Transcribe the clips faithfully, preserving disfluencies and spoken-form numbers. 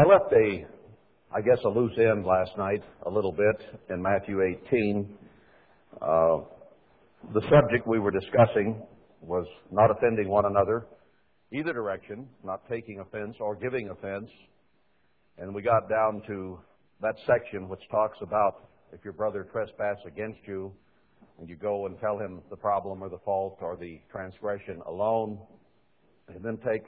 I left a, I guess, a loose end last night a little bit in Matthew eighteen. Uh, the subject we were discussing was not offending one another, either direction, not taking offense or giving offense. And we got down to that section which talks about if your brother trespasses against you and you go and tell him the problem or the fault or the transgression alone, and then take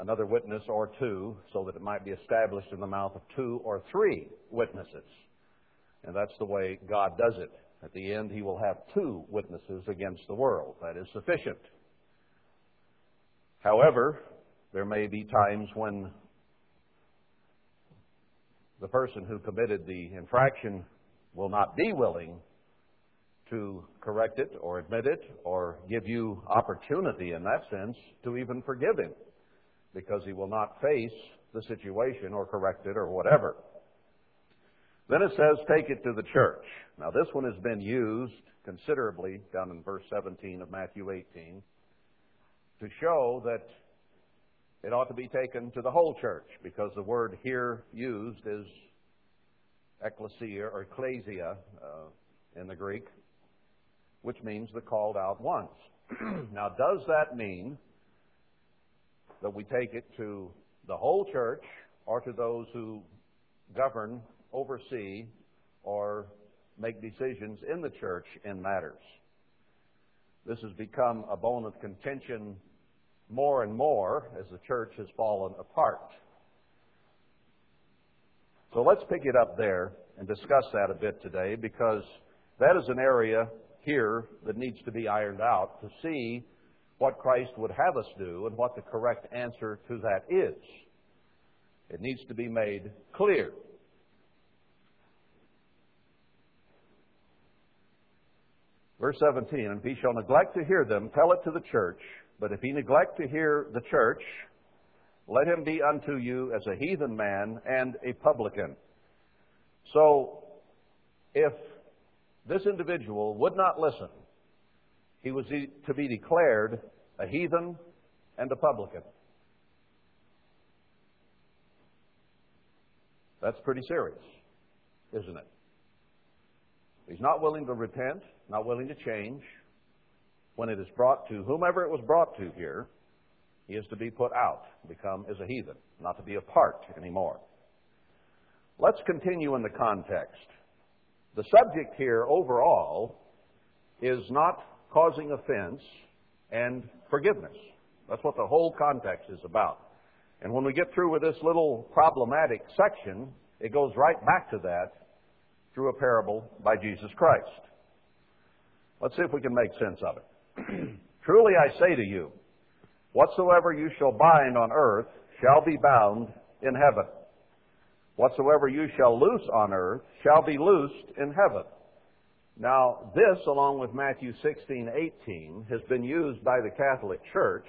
another witness or two, so that it might be established in the mouth of two or three witnesses. And that's the way God does it. At the end, He will have two witnesses against the world. That is sufficient. However, there may be times when the person who committed the infraction will not be willing to correct it or admit it or give you opportunity in that sense to even forgive him, because he will not face the situation or correct it or whatever. Then it says, take it to the church. Now, this one has been used considerably down in verse seventeen of Matthew eighteen to show that it ought to be taken to the whole church, because the word here used is ekklesia or ekklesia uh, in the Greek, which means the called out ones. Now, does that mean that we take it to the whole church, or to those who govern, oversee, or make decisions in the church in matters? This has become a bone of contention more and more as the church has fallen apart. So let's pick it up there and discuss that a bit today, because that is an area here that needs to be ironed out to see what Christ would have us do and what the correct answer to that is. It needs to be made clear. Verse seventeen, and if he shall neglect to hear them, tell it to the church. But if he neglect to hear the church, let him be unto you as a heathen man and a publican. So, if this individual would not listen, he was to be declared a heathen and a publican. That's pretty serious, isn't it? He's not willing to repent, not willing to change. When it is brought to whomever it was brought to here, he is to be put out, become as a heathen, not to be a part anymore. Let's continue in the context. The subject here overall is not causing offense and forgiveness. That's what the whole context is about. And when we get through with this little problematic section, it goes right back to that through a parable by Jesus Christ. Let's see if we can make sense of it. Truly I say to you, whatsoever you shall bind on earth shall be bound in heaven. Whatsoever you shall loose on earth shall be loosed in heaven. Now, this, along with Matthew sixteen eighteen, has been used by the Catholic Church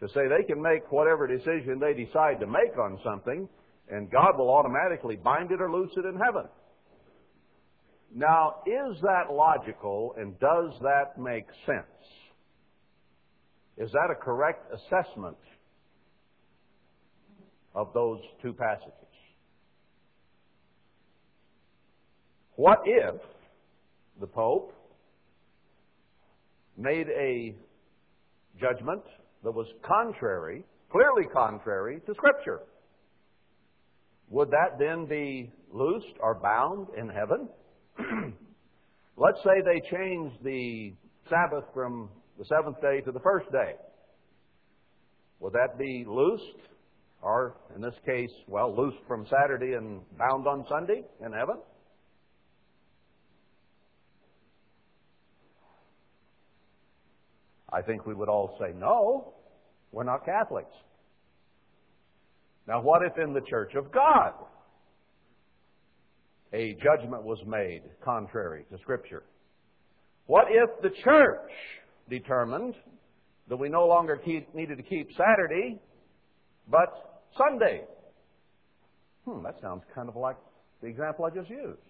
to say they can make whatever decision they decide to make on something, and God will automatically bind it or loose it in heaven. Now, is that logical, and does that make sense? Is that a correct assessment of those two passages? What if the Pope made a judgment that was contrary, clearly contrary to Scripture? Would that then be loosed or bound in heaven? Let's say they changed the Sabbath from the seventh day to the first day. Would that be loosed, or in this case, well, loosed from Saturday and bound on Sunday in heaven? I think we would all say, no, we're not Catholics. Now, what if in the Church of God a judgment was made contrary to Scripture? What if the Church determined that we no longer keep, needed to keep Saturday, but Sunday? Hmm, that sounds kind of like the example I just used.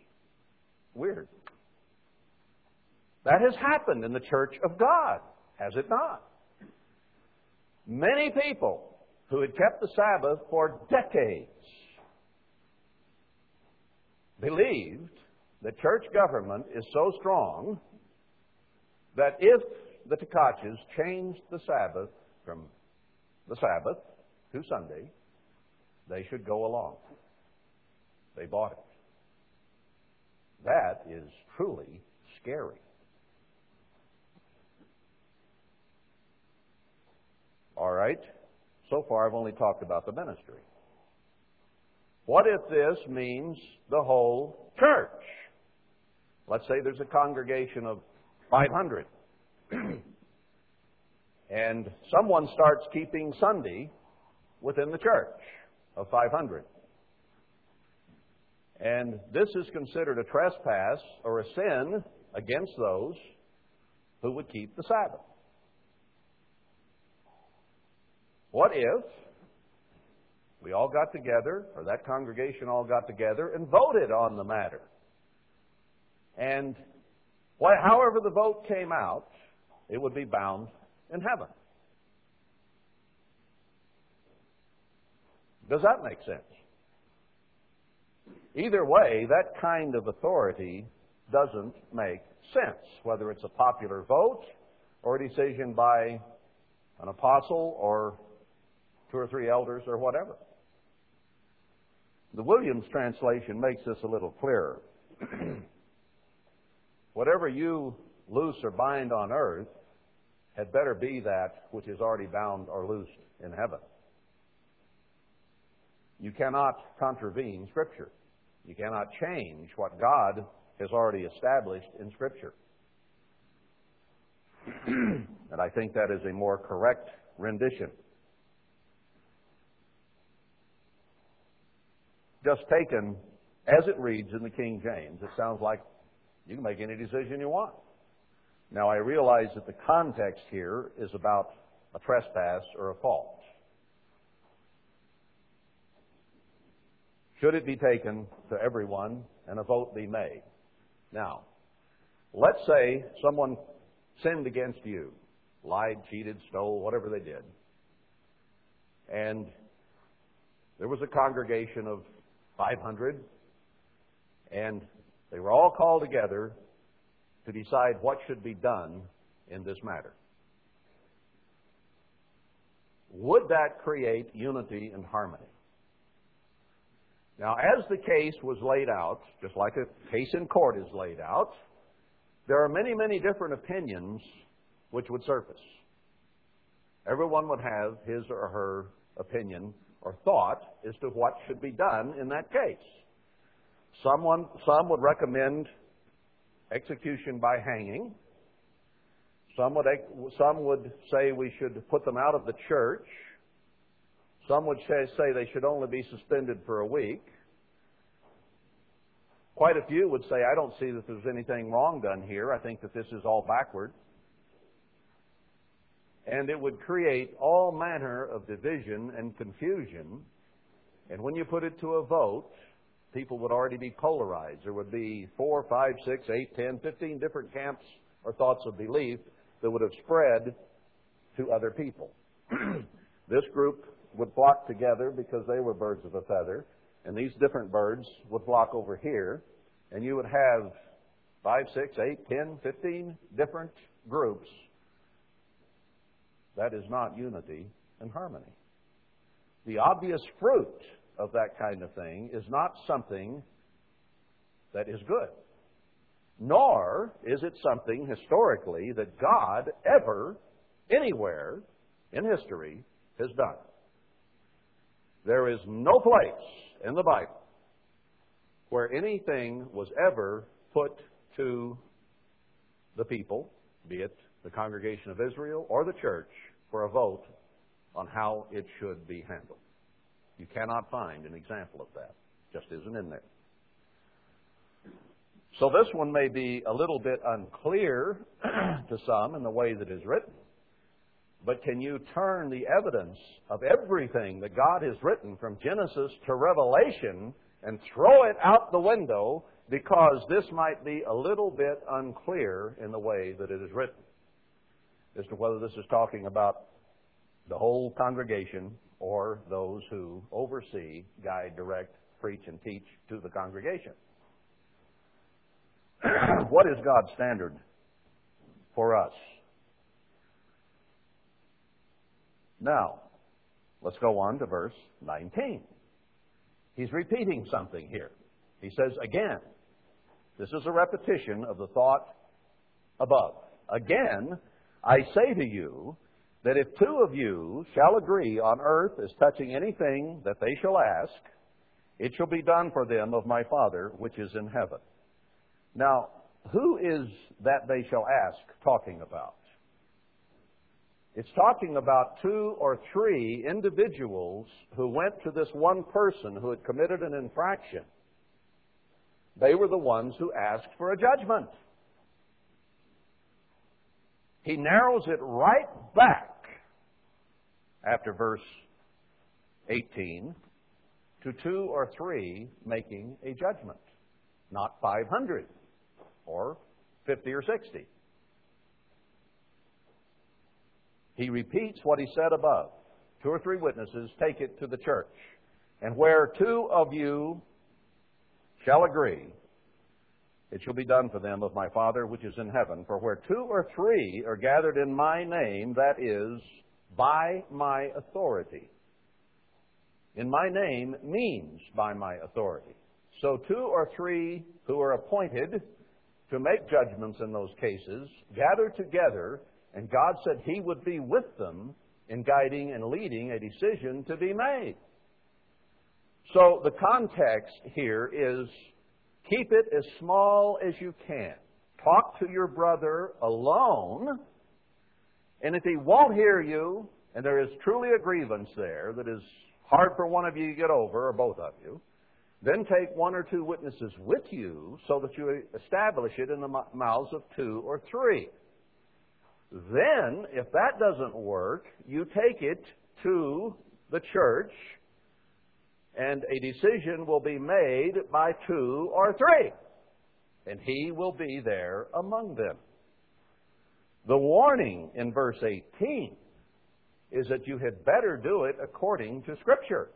Weird. That has happened in the Church of God, has it not? Many people who had kept the Sabbath for decades, believed that church government is so strong that if the Tkaches changed the Sabbath from the Sabbath to Sunday, they should go along. They bought it. That is truly scary. All right, so far I've only talked about the ministry. What if this means the whole church? Let's say there's a congregation of five hundred, and someone starts keeping Sunday within the church of five hundred. And this is considered a trespass or a sin against those who would keep the Sabbath. What if we all got together, or that congregation all got together, and voted on the matter? And wh- however the vote came out, it would be bound in heaven. Does that make sense? Either way, that kind of authority doesn't make sense, whether it's a popular vote or a decision by an apostle or two or three elders or whatever. The Williams translation makes this a little clearer. Whatever you loose or bind on earth had better be that which is already bound or loosed in heaven. You cannot contravene Scripture. You cannot change what God has already established in Scripture. And I think that is a more correct rendition. Just taken as it reads in the King James, it sounds like you can make any decision you want. Now, I realize that the context here is about a trespass or a fault. Should it be taken to everyone and a vote be made? Now, let's say someone sinned against you, lied, cheated, stole, whatever they did, and there was a congregation of five hundred, and they were all called together to decide what should be done in this matter. Would that create unity and harmony? Now, as the case was laid out, just like a case in court is laid out, there are many, many different opinions which would surface. Everyone would have his or her opinion or thought as to what should be done in that case. Someone, some would recommend execution by hanging. Some would, some would say we should put them out of the church. Some would say they should only be suspended for a week. Quite a few would say, I don't see that there's anything wrong done here. I think that this is all backward. And it would create all manner of division and confusion. And when you put it to a vote, people would already be polarized. There would be four, five, six, eight, ten, fifteen different camps or thoughts of belief that would have spread to other people. This group would flock together because they were birds of a feather, and these different birds would flock over here, and you would have five, six, eight, ten, fifteen different groups. That is not unity and harmony. The obvious fruit of that kind of thing is not something that is good, nor is it something historically that God ever, anywhere in history, has done. There is no place in the Bible where anything was ever put to the people, be it the congregation of Israel or the church, for a vote on how it should be handled. You cannot find an example of that. It just isn't in there. So this one may be a little bit unclear to some in the way that is written. But can you turn the evidence of everything that God has written from Genesis to Revelation and throw it out the window because this might be a little bit unclear in the way that it is written as to whether this is talking about the whole congregation or those who oversee, guide, direct, preach, and teach to the congregation. What is God's standard for us? Now, let's go on to verse nineteen. He's repeating something here. He says, again, this is a repetition of the thought above. Again, I say to you that if two of you shall agree on earth as touching anything that they shall ask, it shall be done for them of my Father which is in heaven. Now, who is that they shall ask talking about? It's talking about two or three individuals who went to this one person who had committed an infraction. They were the ones who asked for a judgment. He narrows it right back after verse eighteen to two or three making a judgment, not five hundred or fifty or sixty. He repeats what he said above. Two or three witnesses take it to the church. And where two of you shall agree, it shall be done for them of my Father which is in heaven. For where two or three are gathered in my name, that is, by my authority. In my name means by my authority. So two or three who are appointed to make judgments in those cases gather together, and God said He would be with them in guiding and leading a decision to be made. So the context here is keep it as small as you can. Talk to your brother alone, and if he won't hear you, and there is truly a grievance there that is hard for one of you to get over, or both of you, then take one or two witnesses with you so that you establish it in the mouths of two or three. Then, if that doesn't work, you take it to the church, and a decision will be made by two or three, and he will be there among them. The warning in verse eighteen is that you had better do it according to Scripture.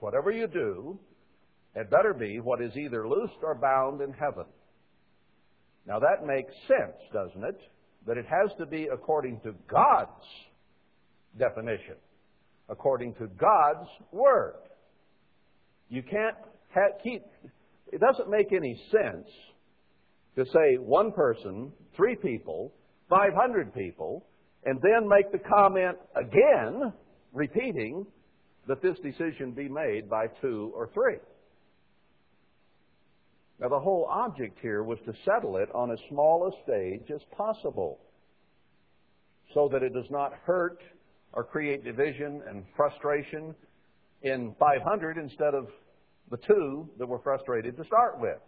Whatever you do, it better be what is either loosed or bound in heaven. Now that makes sense, doesn't it? That it has to be according to God's definition, according to God's Word. You can't ha- keep... It doesn't make any sense to say one person, three people, five hundred people, and then make the comment again, repeating, that this decision be made by two or three. Now, the whole object here was to settle it on as small a stage as possible so that it does not hurt or create division and frustration in five hundred instead of the two that were frustrated to start with.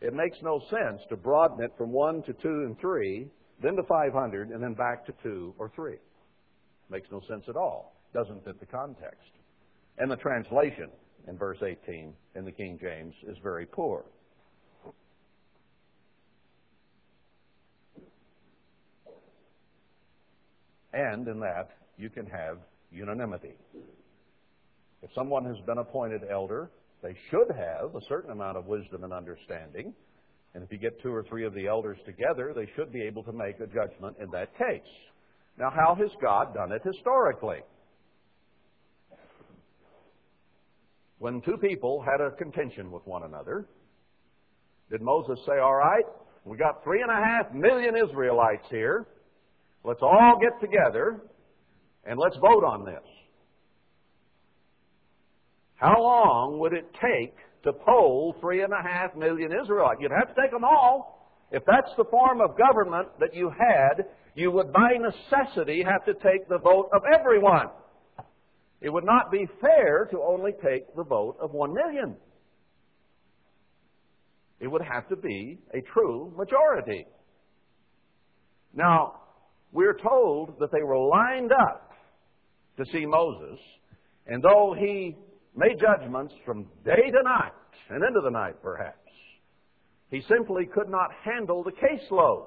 It makes no sense to broaden it from one to two and three, then to five hundred, and then back to two or three. It makes no sense at all. Doesn't fit the context. And the translation in verse eighteen in the King James is very poor. And in that, you can have unanimity. If someone has been appointed elder, they should have a certain amount of wisdom and understanding. And if you get two or three of the elders together, they should be able to make a judgment in that case. Now, how has God done it historically? When two people had a contention with one another, did Moses say, all right, we got three and a half million Israelites here. Let's all get together and let's vote on this. How long would it take to poll three and a half million Israelites? You'd have to take them all. If that's the form of government that you had, you would by necessity have to take the vote of everyone. It would not be fair to only take the vote of one million. It would have to be a true majority. Now, we're told that they were lined up to see Moses, and though he made judgments from day to night, and into the night perhaps, he simply could not handle the caseload.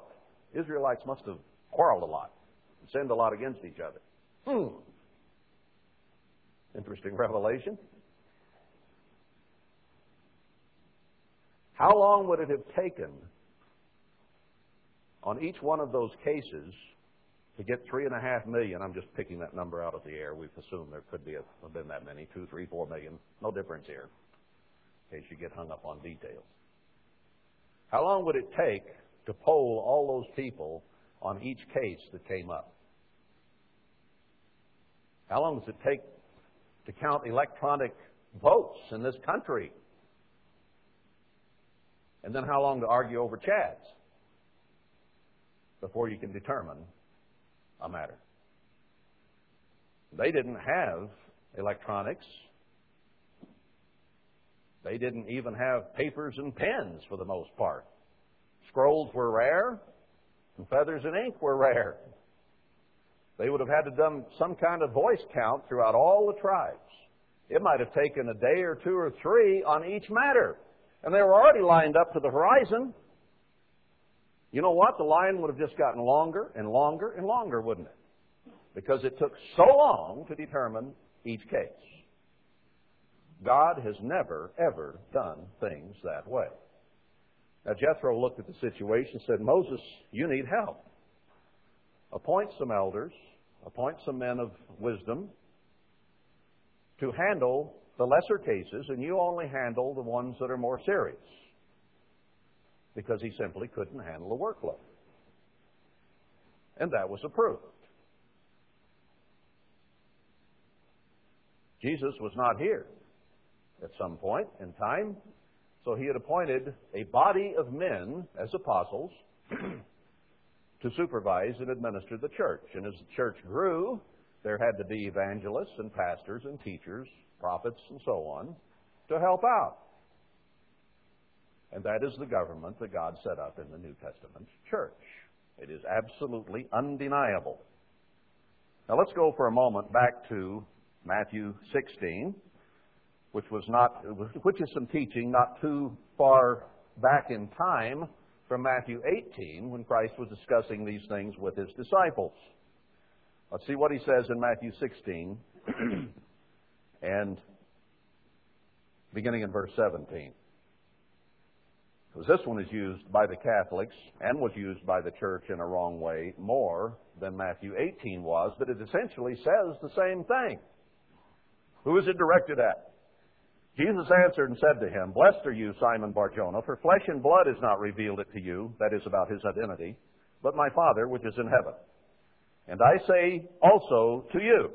Israelites must have quarreled a lot, and sinned a lot against each other. Hmm. Interesting revelation. How long would it have taken on each one of those cases to get three and a half million? I'm just picking that number out of the air. We've assumed there could be a, have been that many, two, three, four million. No difference here, in case you get hung up on details. How long would it take to poll all those people on each case that came up? How long does it take to count electronic votes in this country? And then how long to argue over chads before you can determine a matter? They didn't have electronics. They didn't even have papers and pens for the most part. Scrolls were rare, and feathers and ink were rare. They would have had to have done some kind of voice count throughout all the tribes. It might have taken a day or two or three on each matter. And they were already lined up to the horizon. You know what? The line would have just gotten longer and longer and longer, wouldn't it? Because it took so long to determine each case. God has never, ever done things that way. Now, Jethro looked at the situation and said, Moses, you need help. Appoint some elders, appoint some men of wisdom to handle the lesser cases, and you only handle the ones that are more serious, because he simply couldn't handle the workload. And that was approved. Jesus was not here at some point in time, so he had appointed a body of men as apostles to supervise and administer the church. And as the church grew, there had to be evangelists and pastors and teachers, prophets and so on, to help out. And that is the government that God set up in the New Testament church. It is absolutely undeniable. Now let's go for a moment back to Matthew sixteen, which was not, which is some teaching not too far back in time from Matthew eighteen, when Christ was discussing these things with his disciples. Let's see what he says in Matthew sixteen, and beginning in verse seventeen. Because this one is used by the Catholics and was used by the church in a wrong way more than Matthew eighteen was, but it essentially says the same thing. Who is it directed at? Jesus answered and said to him, Blessed are you, Simon Bar-Jonah, for flesh and blood has not revealed it to you, that is about his identity, but my Father which is in heaven. And I say also to you.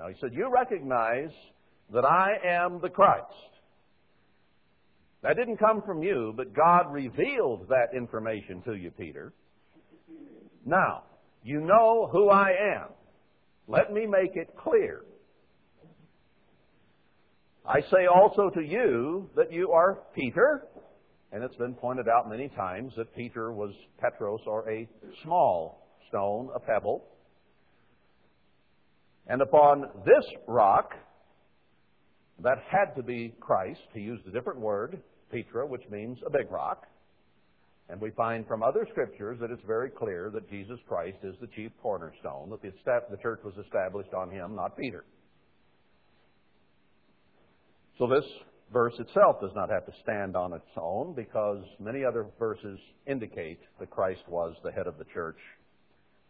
Now he said, you recognize that I am the Christ. That didn't come from you, but God revealed that information to you, Peter. Now, you know who I am. Let me make it clear. I say also to you that you are Peter, and it's been pointed out many times that Peter was Petros, or a small stone, a pebble. And upon this rock, that had to be Christ. He used a different word, Petra, which means a big rock. And we find from other scriptures that it's very clear that Jesus Christ is the chief cornerstone, that the church was established on him, not Peter. So this verse itself does not have to stand on its own, because many other verses indicate that Christ was the head of the church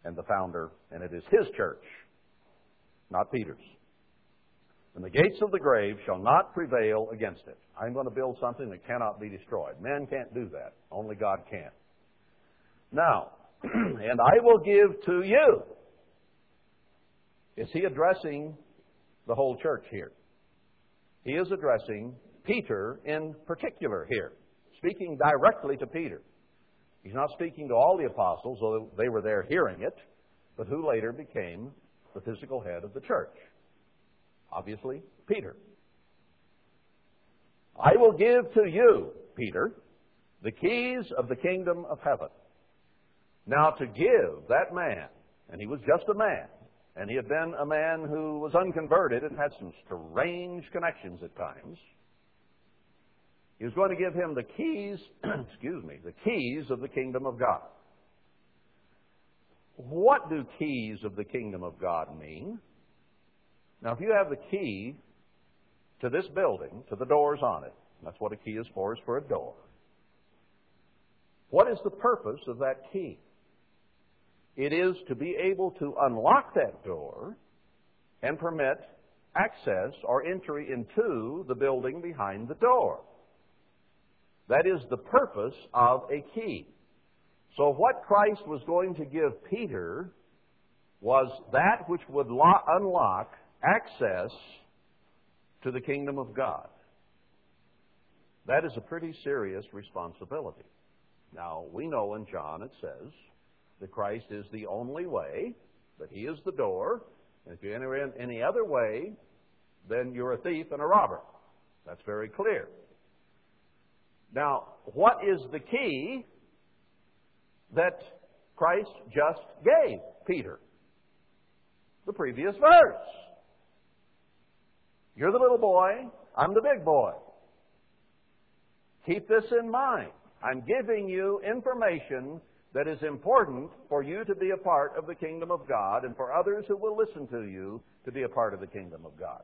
and the founder, and it is his church, not Peter's. And the gates of the grave shall not prevail against it. I'm going to build something that cannot be destroyed. Man can't do that. Only God can. Now, and I will give to you. Is he addressing the whole church here? He is addressing Peter in particular here, speaking directly to Peter. He's not speaking to all the apostles, although they were there hearing it, but who later became the physical head of the church. Obviously, Peter. I will give to you, Peter, the keys of the kingdom of heaven. Now to give that man, and he was just a man, and he had been a man who was unconverted and had some strange connections at times. He was going to give him the keys, excuse me, the keys of the kingdom of God. What do keys of the kingdom of God mean? Now, if you have the key to this building, to the doors on it, that's what a key is for, is for a door. What is the purpose of that key? It is to be able to unlock that door and permit access or entry into the building behind the door. That is the purpose of a key. So what Christ was going to give Peter was that which would lo- unlock access to the kingdom of God. That is a pretty serious responsibility. Now, we know in John it says that Christ is the only way, that He is the door, and if you enter in any other way, then you're a thief and a robber. That's very clear. Now, what is the key that Christ just gave Peter? The previous verse. You're the little boy, I'm the big boy. Keep this in mind. I'm giving you information that is important for you to be a part of the kingdom of God and for others who will listen to you to be a part of the kingdom of God.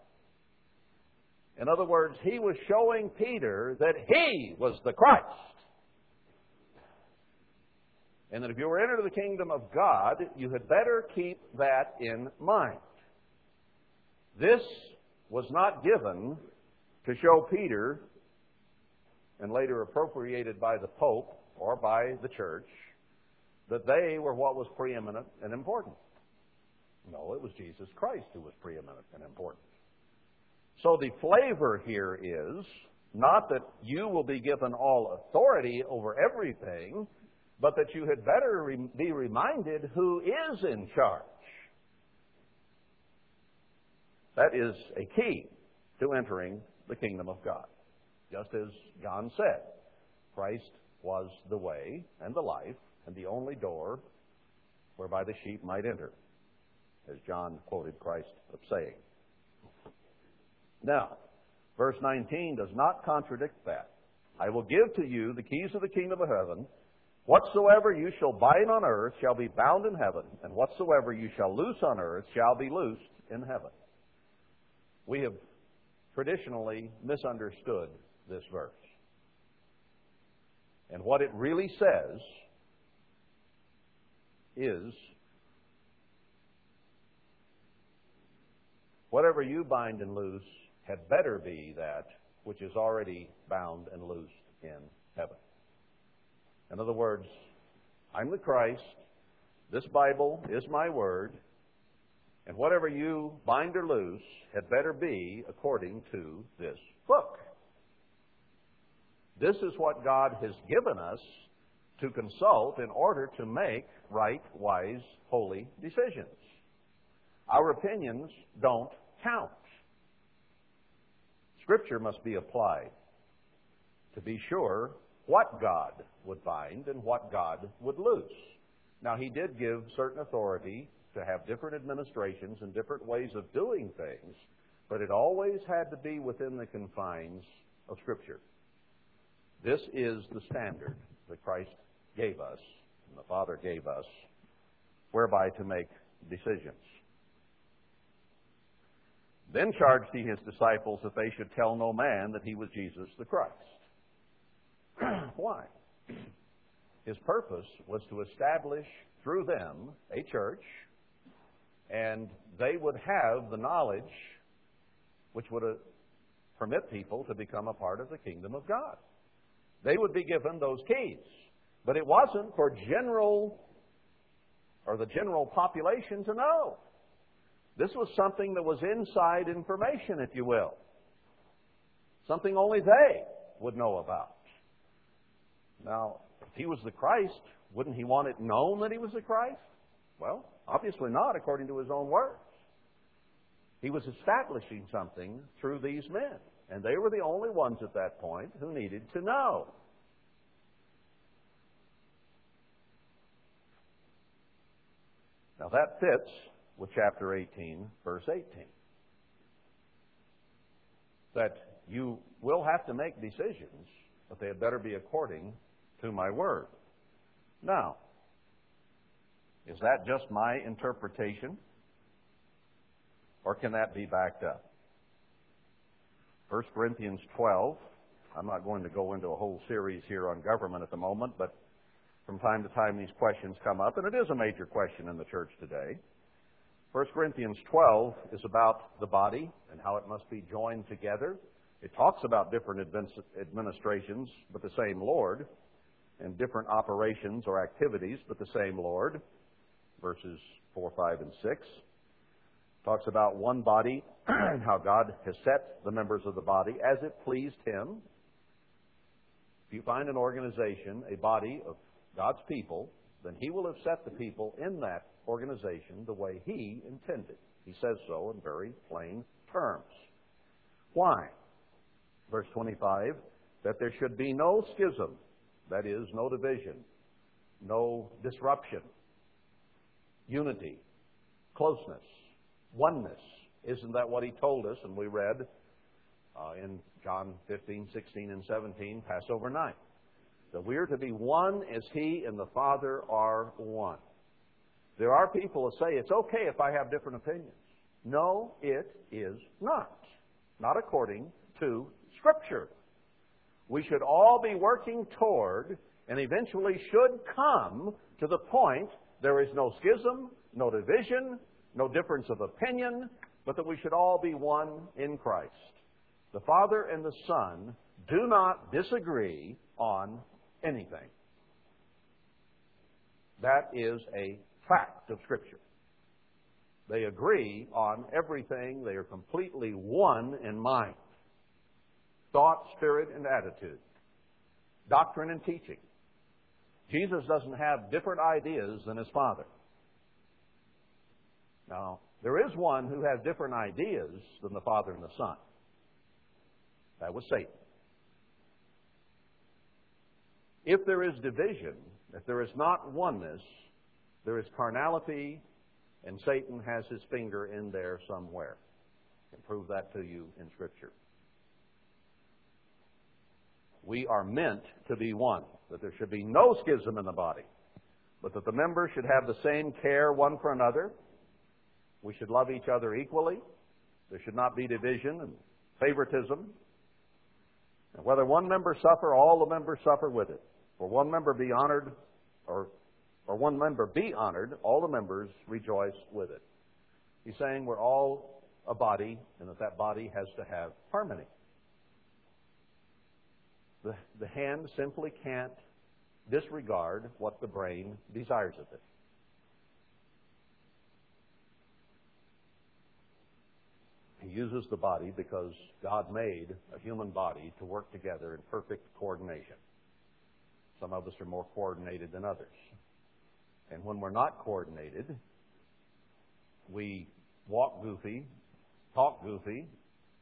In other words, he was showing Peter that he was the Christ. And that if you were entered into the kingdom of God, you had better keep that in mind. This was not given to show Peter, and later appropriated by the Pope or by the Church, that they were what was preeminent and important. No, it was Jesus Christ who was preeminent and important. So the flavor here is not that you will be given all authority over everything, but that you had better re- be reminded who is in charge. That is a key to entering the kingdom of God. Just as John said, Christ was the way and the life and the only door whereby the sheep might enter, as John quoted Christ of saying. Now, verse nineteen does not contradict that. I will give to you the keys of the kingdom of heaven. Whatsoever you shall bind on earth shall be bound in heaven, and whatsoever you shall loose on earth shall be loosed in heaven. We have traditionally misunderstood this verse. And what it really says is, whatever you bind and loose had better be that which is already bound and loosed in heaven. In other words, I'm the Christ, this Bible is my word, and whatever you bind or loose had better be according to this book. This is what God has given us to consult in order to make right, wise, holy decisions. Our opinions don't count. Scripture must be applied to be sure what God would bind and what God would loose. Now, He did give certain authority to have different administrations and different ways of doing things, but it always had to be within the confines of Scripture. This is the standard that Christ gave us and the Father gave us, whereby to make decisions. Then charged he his disciples that they should tell no man that he was Jesus the Christ. Why? His purpose was to establish through them a church, and they would have the knowledge which would uh, permit people to become a part of the kingdom of God. They would be given those keys. But it wasn't for general or the general population to know. This was something that was inside information, if you will. Something only they would know about. Now, if he was the Christ, wouldn't he want it known that he was the Christ? Well, obviously not, according to his own words. He was establishing something through these men. And they were the only ones at that point who needed to know. Now that fits with chapter eighteen, verse eighteen. That you will have to make decisions, but they had better be according to my word. Now, is that just my interpretation? Or can that be backed up? First Corinthians twelve. I'm not going to go into a whole series here on government at the moment, but from time to time these questions come up, and it is a major question in the church today. First Corinthians twelve is about the body and how it must be joined together. It talks about different administrations, but the same Lord, and different operations or activities, but the same Lord, verses four, five, and six. Talks about one body and how God has set the members of the body as it pleased Him. If you find an organization, a body of God's people, then He will have set the people in that organization the way He intended. He says so in very plain terms. Why? Verse twenty-five, that there should be no schism, that is, no division, no disruption, unity, closeness, oneness. Isn't that what He told us? And we read uh, in John fifteen, sixteen, and seventeen, Passover night, that we are to be one as He and the Father are one. There are people who say, it's okay if I have different opinions. No, it is not. Not according to Scripture. We should all be working toward and eventually should come to the point there is no schism, no division, no difference of opinion, but that we should all be one in Christ. The Father and the Son do not disagree on anything. That is a fact of Scripture. They agree on everything. They are completely one in mind. Thought, spirit, and attitude. Doctrine and teaching. Jesus doesn't have different ideas than His Father. Now, there is one who has different ideas than the Father and the Son. That was Satan. If there is division, if there is not oneness, there is carnality, and Satan has his finger in there somewhere. I can prove that to you in Scripture. We are meant to be one, that there should be no schism in the body, but that the members should have the same care one for another. We should love each other equally. There should not be division and favoritism. And whether one member suffer, all the members suffer with it. For one member be honored, or, or one member be honored, all the members rejoice with it. He's saying we're all a body, and that that body has to have harmony. The, the hand simply can't disregard what the brain desires of it. He uses the body because God made a human body to work together in perfect coordination. Some of us are more coordinated than others. And when we're not coordinated, we walk goofy, talk goofy,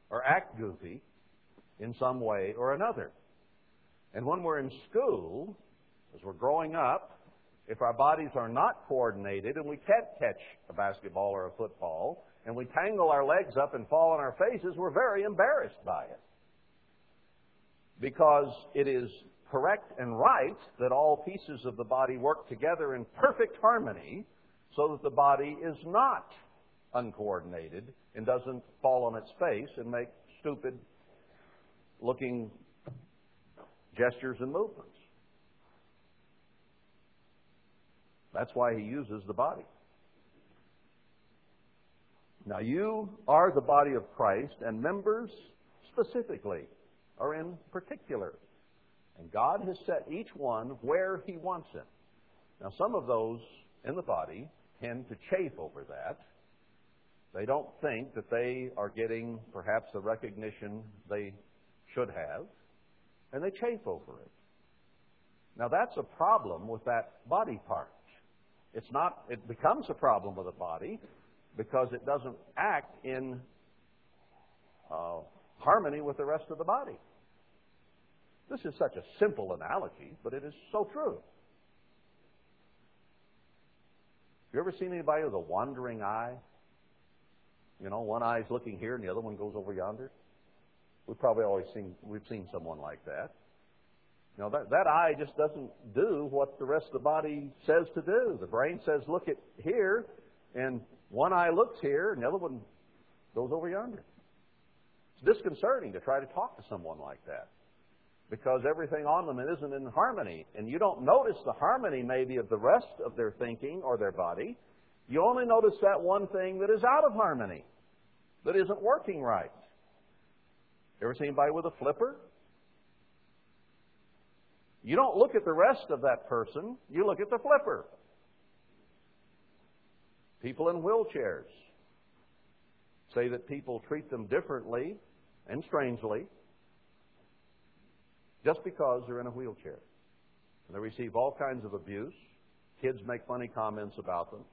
or act goofy in some way or another. And when we're in school, as we're growing up, if our bodies are not coordinated and we can't catch a basketball or a football, and we tangle our legs up and fall on our faces, we're very embarrassed by it. Because it is correct and right that all pieces of the body work together in perfect harmony so that the body is not uncoordinated and doesn't fall on its face and make stupid-looking gestures and movements. That's why He uses the body. Now, you are the body of Christ, and members specifically are in particular. And God has set each one where He wants it. Now, some of those in the body tend to chafe over that. They don't think that they are getting perhaps the recognition they should have, and they chafe over it. Now, that's a problem with that body part. It's not, it becomes a problem with the body because it doesn't act in uh, harmony with the rest of the body. This is such a simple analogy, but it is so true. Have you ever seen anybody with a wandering eye? You know, one eye's looking here and the other one goes over yonder. We've probably always seen, we've seen someone like that. You know, that, that eye just doesn't do what the rest of the body says to do. The brain says, look at here, and one eye looks here, and the other one goes over yonder. It's disconcerting to try to talk to someone like that, because everything on them isn't in harmony. And you don't notice the harmony maybe of the rest of their thinking or their body. You only notice that one thing that is out of harmony, that isn't working right. Ever seen anybody with a flipper? You don't look at the rest of that person, you look at the flipper. People in wheelchairs say that people treat them differently and strangely just because they're in a wheelchair. And they receive all kinds of abuse. Kids make funny comments about them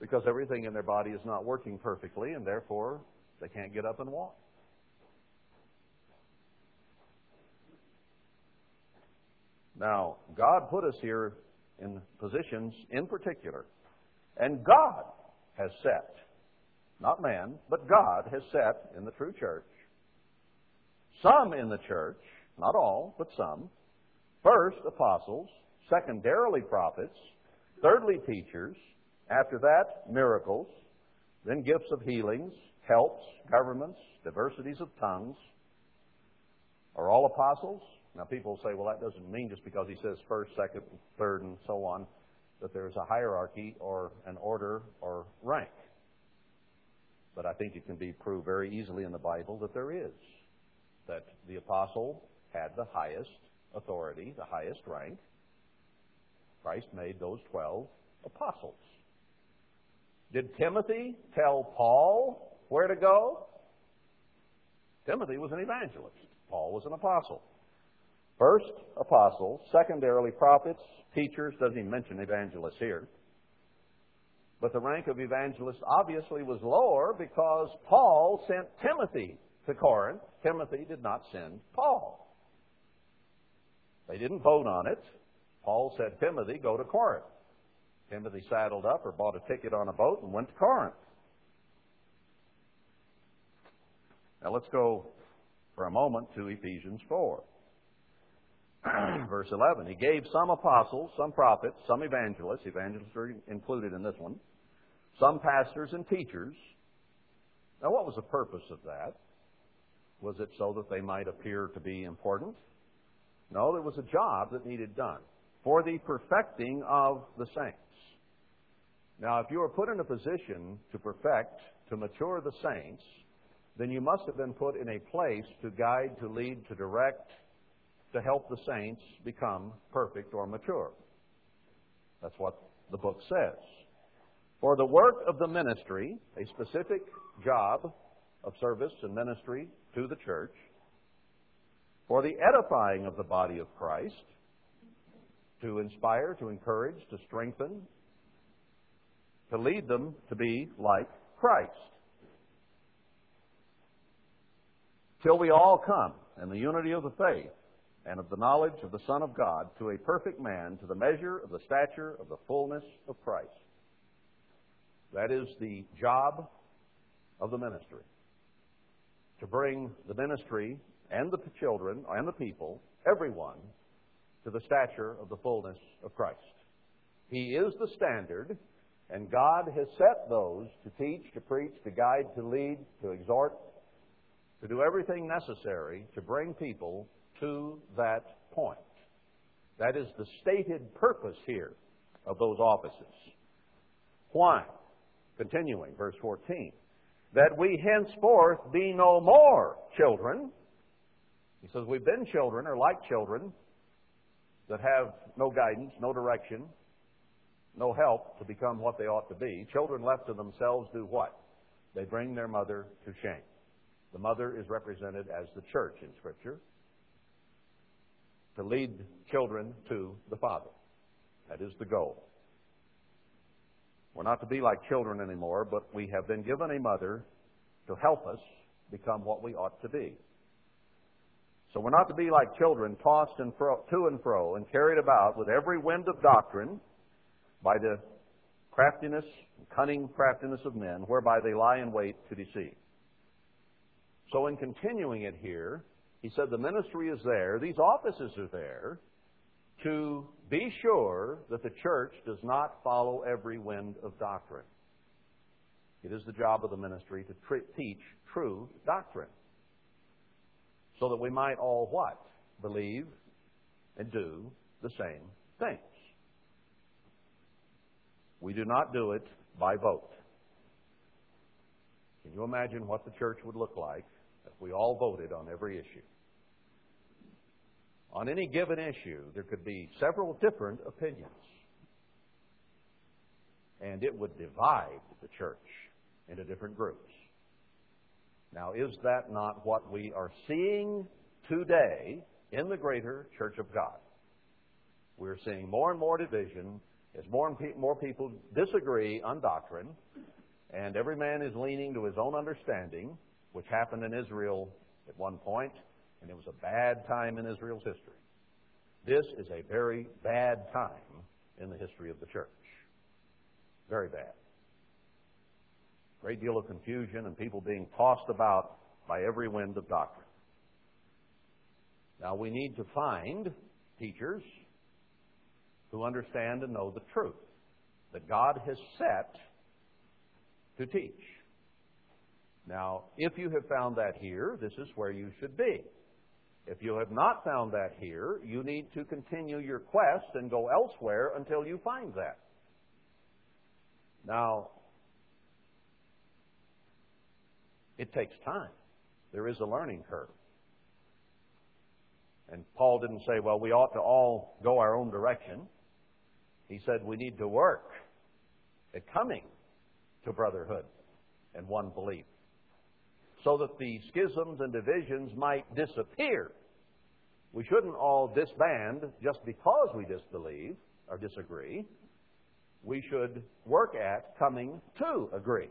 because everything in their body is not working perfectly, and therefore they can't get up and walk. Now, God put us here in positions in particular. And God has set, not man, but God has set in the true church, some in the church, not all, but some, first apostles, secondarily prophets, thirdly teachers, after that miracles, then gifts of healings, helps, governments, diversities of tongues. Are all apostles? Now, people say, well, that doesn't mean just because he says first, second, third, and so on, that there's a hierarchy or an order or rank. But I think it can be proved very easily in the Bible that there is, that the apostle had the highest authority, the highest rank. Christ made those twelve apostles. Did Timothy tell Paul where to go? Timothy was an evangelist. Paul was an apostle. First, apostles. Secondarily, prophets, teachers. Doesn't even mention evangelists here. But the rank of evangelist obviously was lower because Paul sent Timothy to Corinth. Timothy did not send Paul. They didn't vote on it. Paul said, Timothy, go to Corinth. Timothy saddled up or bought a ticket on a boat and went to Corinth. Now let's go for a moment to Ephesians four. Verse eleven, he gave some apostles, some prophets, some evangelists, evangelists are included in this one, some pastors and teachers. Now, what was the purpose of that? Was it so that they might appear to be important? No, there was a job that needed done for the perfecting of the saints. Now, if you were put in a position to perfect, to mature the saints, then you must have been put in a place to guide, to lead, to direct, to help the saints become perfect or mature. That's what the book says. For the work of the ministry, a specific job of service and ministry to the church, for the edifying of the body of Christ, to inspire, to encourage, to strengthen, to lead them to be like Christ. Till we all come in the unity of the faith, and of the knowledge of the Son of God, to a perfect man, to the measure of the stature of the fullness of Christ. That is the job of the ministry, to bring the ministry and the children and the people, everyone, to the stature of the fullness of Christ. He is the standard, and God has set those to teach, to preach, to guide, to lead, to exhort, to do everything necessary to bring people to that point. That is the stated purpose here of those offices. Why? Continuing, verse fourteen, that we henceforth be no more children. He says we've been children or like children that have no guidance, no direction, no help to become what they ought to be. Children left to themselves do what? They bring their mother to shame. The mother is represented as the church in Scripture, to lead children to the Father. That is the goal. We're not to be like children anymore, but we have been given a mother to help us become what we ought to be. So we're not to be like children, tossed and fro, to and fro and carried about with every wind of doctrine by the craftiness, cunning craftiness of men, whereby they lie in wait to deceive. So in continuing it here, he said the ministry is there, these offices are there, to be sure that the church does not follow every wind of doctrine. It is the job of the ministry to tr- teach true doctrine so that we might all what? Believe and do the same things. We do not do it by vote. Can you imagine what the church would look like if we all voted on every issue? On any given issue, there could be several different opinions. And it would divide the church into different groups. Now, is that not what we are seeing today in the greater Church of God? We're seeing more and more division as more and pe- more people disagree on doctrine, and every man is leaning to his own understanding, which happened in Israel at one point, and it was a bad time in Israel's history. This is a very bad time in the history of the church. Very bad. Great deal of confusion and people being tossed about by every wind of doctrine. Now, we need to find teachers who understand and know the truth that God has set to teach. Now, if you have found that here, this is where you should be. If you have not found that here, you need to continue your quest and go elsewhere until you find that. Now, it takes time. There is a learning curve. And Paul didn't say, well, we ought to all go our own direction. He said we need to work at coming to brotherhood and one belief so that the schisms and divisions might disappear. We shouldn't all disband just because we disbelieve or disagree. We should work at coming to agree.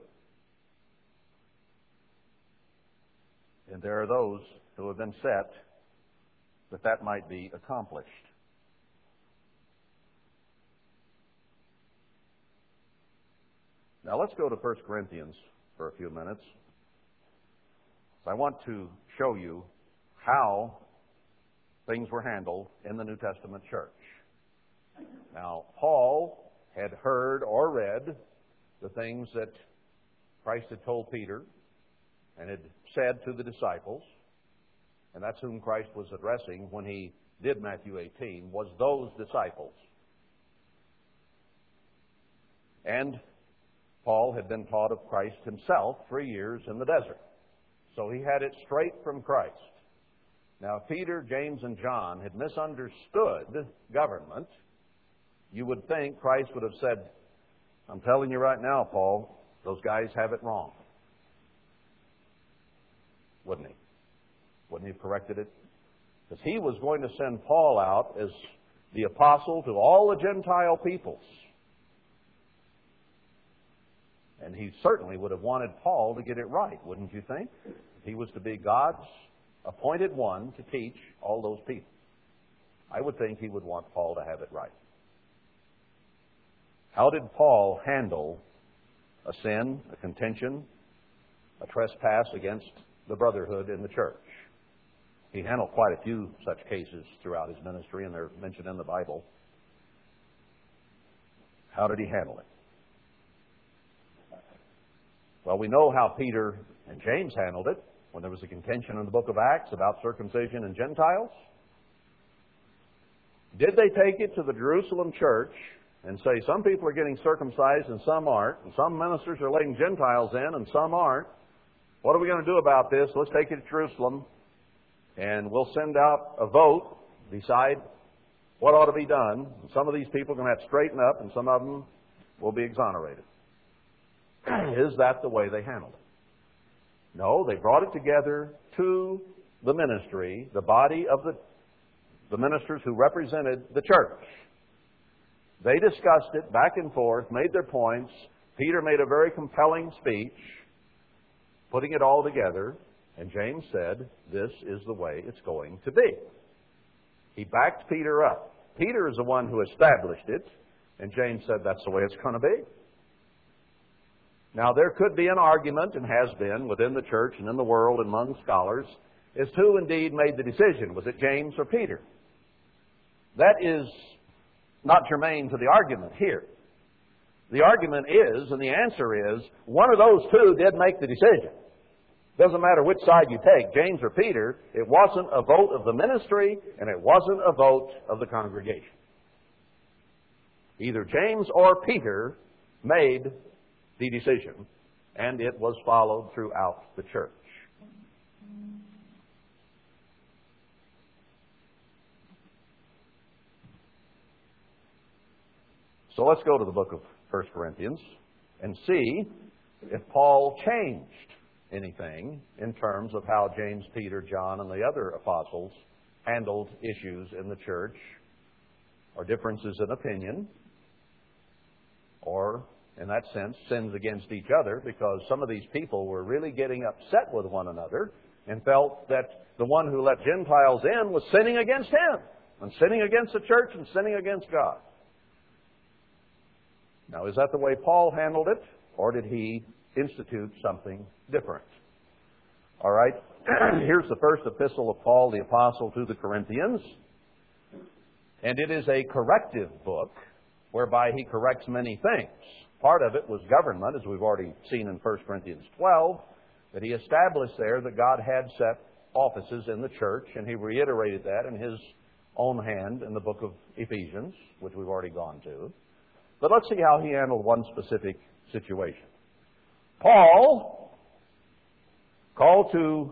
And there are those who have been set that that might be accomplished. Now let's go to First Corinthians for a few minutes. I want to show you how things were handled in the New Testament church. Now, Paul had heard or read the things that Christ had told Peter and had said to the disciples, and that's whom Christ was addressing when he did Matthew eighteen, was those disciples. And Paul had been taught of Christ himself three years in the desert, so he had it straight from Christ. Now, Peter, James, and John had misunderstood government. You would think Christ would have said, I'm telling you right now, Paul, those guys have it wrong. Wouldn't he? Wouldn't he have corrected it? Because he was going to send Paul out as the apostle to all the Gentile peoples. And he certainly would have wanted Paul to get it right, wouldn't you think? He was to be God's appointed one to teach all those people. I would think he would want Paul to have it right. How did Paul handle a sin, a contention, a trespass against the brotherhood in the church? He handled quite a few such cases throughout his ministry, and they're mentioned in the Bible. How did he handle it? Well, we know how Peter and James handled it when there was a contention in the book of Acts about circumcision and Gentiles. Did they take it to the Jerusalem church and say, some people are getting circumcised and some aren't, and some ministers are letting Gentiles in and some aren't? What are we going to do about this? Let's take it to Jerusalem, and we'll send out a vote, decide what ought to be done. And some of these people are going to have to straighten up, and some of them will be exonerated. Is that the way they handled it? No, they brought it together to the ministry, the body of the, the ministers who represented the church. They discussed it back and forth, made their points. Peter made a very compelling speech, putting it all together, and James said, this is the way it's going to be. He backed Peter up. Peter is the one who established it, and James said, that's the way it's going to be. Now, there could be an argument, and has been, within the church and in the world and among scholars, as to who indeed made the decision. Was it James or Peter? That is not germane to the argument here. The argument is, and the answer is, one of those two did make the decision. Doesn't matter which side you take, James or Peter, it wasn't a vote of the ministry, and it wasn't a vote of the congregation. Either James or Peter made the decision, and it was followed throughout the church. So let's go to the book of First Corinthians and see if Paul changed anything in terms of how James, Peter, John, and the other apostles handled issues in the church, or differences in opinion, or, in that sense, sins against each other, because some of these people were really getting upset with one another and felt that the one who let Gentiles in was sinning against him, and sinning against the church, and sinning against God. Now, is that the way Paul handled it, or did he institute something different? All right, here's the first epistle of Paul the Apostle to the Corinthians, and it is a corrective book whereby he corrects many things. Part of it was government, as we've already seen in First Corinthians twelve, that he established there that God had set offices in the church, and he reiterated that in his own hand in the book of Ephesians, which we've already gone to. But let's see how he handled one specific situation. Paul called to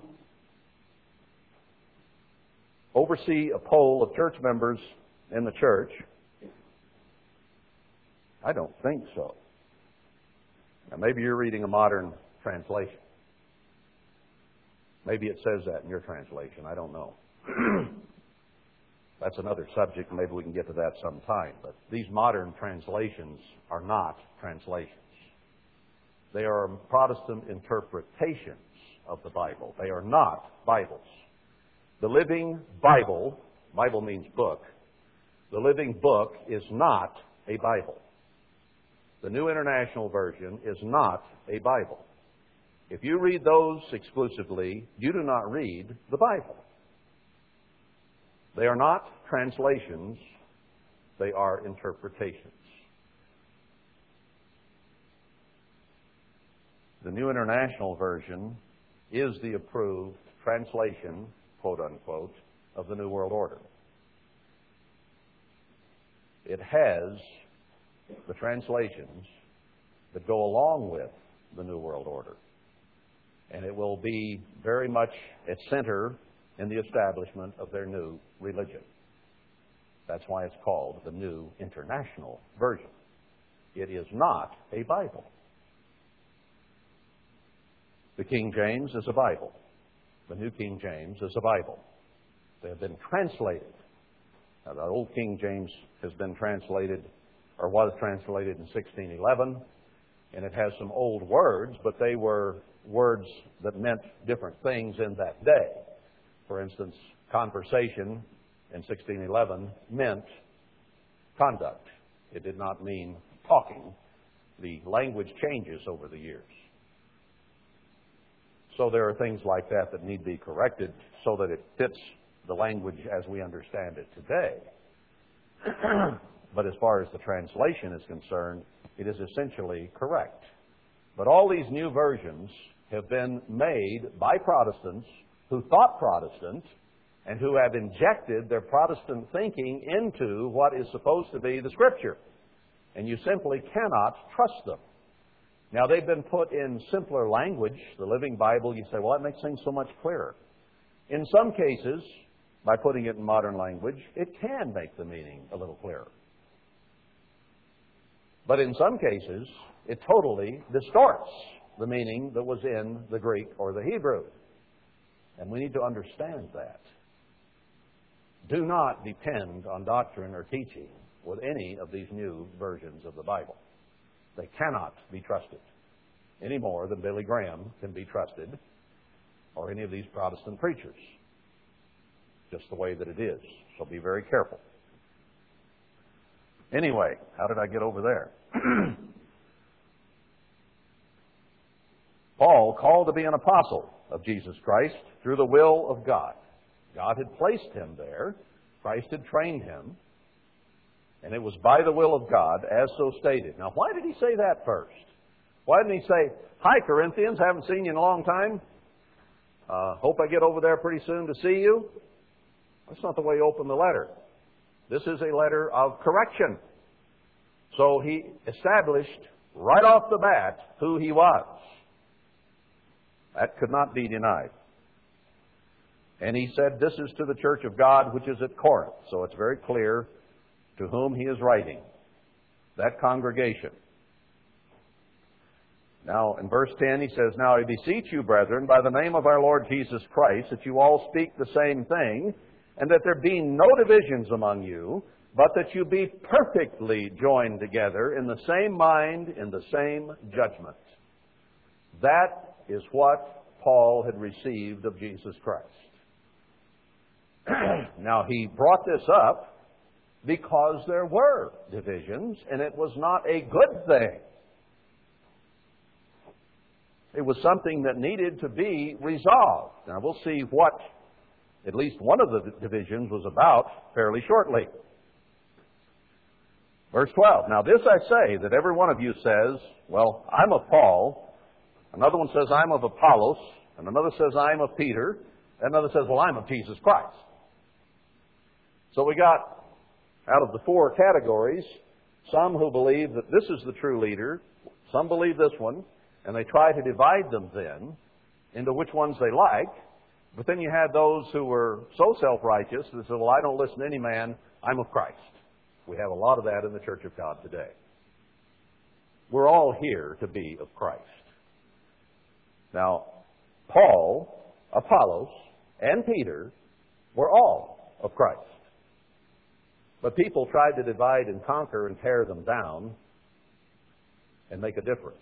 oversee a poll of church members in the church. I don't think so. Now, maybe you're reading a modern translation. Maybe it says that in your translation. I don't know. That's another subject. Maybe we can get to that sometime. But these modern translations are not translations. They are Protestant interpretations of the Bible. They are not Bibles. The Living Bible, Bible means book, the Living Book is not a Bible. The New International Version is not a Bible. If you read those exclusively, you do not read the Bible. They are not translations. They are interpretations. The New International Version is the approved translation, quote unquote, of the New World Order. It has the translations that go along with the New World Order. And it will be very much at center in the establishment of their new religion. That's why it's called the New International Version. It is not a Bible. The King James is a Bible. The New King James is a Bible. They have been translated. Now, the Old King James has been translated, or was translated in sixteen eleven, and it has some old words, but they were words that meant different things in that day. For instance, conversation in sixteen eleven meant conduct. It did not mean talking. The language changes over the years. So there are things like that that need to be corrected so that it fits the language as we understand it today. But as far as the translation is concerned, it is essentially correct. But all these new versions have been made by Protestants who thought Protestant and who have injected their Protestant thinking into what is supposed to be the Scripture. And you simply cannot trust them. Now, they've been put in simpler language, the Living Bible. You say, well, that makes things so much clearer. In some cases, by putting it in modern language, it can make the meaning a little clearer. But in some cases, it totally distorts the meaning that was in the Greek or the Hebrew. And we need to understand that. Do not depend on doctrine or teaching with any of these new versions of the Bible. They cannot be trusted any more than Billy Graham can be trusted or any of these Protestant preachers, just the way that it is. So be very careful. Anyway, how did I get over there? Paul, called to be an apostle of Jesus Christ through the will of God. God had placed him there. Christ had trained him. and it was by the will of God, as so stated. Now, why did he say that first? Why didn't he say, "Hi, Corinthians, haven't seen you in a long time. Uh, hope I get over there pretty soon to see you"? That's not the way he opened the letter. This is a letter of correction. So he established right off the bat who he was. That could not be denied. And he said, "This is to the church of God which is at Corinth." So it's very clear to whom he is writing, that congregation. Now, in verse ten, he says, "Now I beseech you, brethren, by the name of our Lord Jesus Christ, that you all speak the same thing, and that there be no divisions among you, but that you be perfectly joined together in the same mind, in the same judgment." That is what Paul had received of Jesus Christ. Now, he brought this up because there were divisions, and it was not a good thing. It was something that needed to be resolved. Now, we'll see what at least one of the divisions was about fairly shortly. Verse twelve, "Now this I say, that every one of you says, 'Well, I'm of Paul,' another one says, 'I'm of Apollos,' and another says, 'I'm of Peter,' and another says, 'Well, I'm of Jesus Christ.'" So we got, out of the four categories, some who believe that this is the true leader, some believe this one, and they try to divide them then into which ones they like. But then you had those who were so self-righteous that said, "Well, I don't listen to any man. I'm of Christ." We have a lot of that in the Church of God today. We're all here to be of Christ. Now, Paul, Apollos, and Peter were all of Christ. But people tried to divide and conquer and tear them down and make a difference.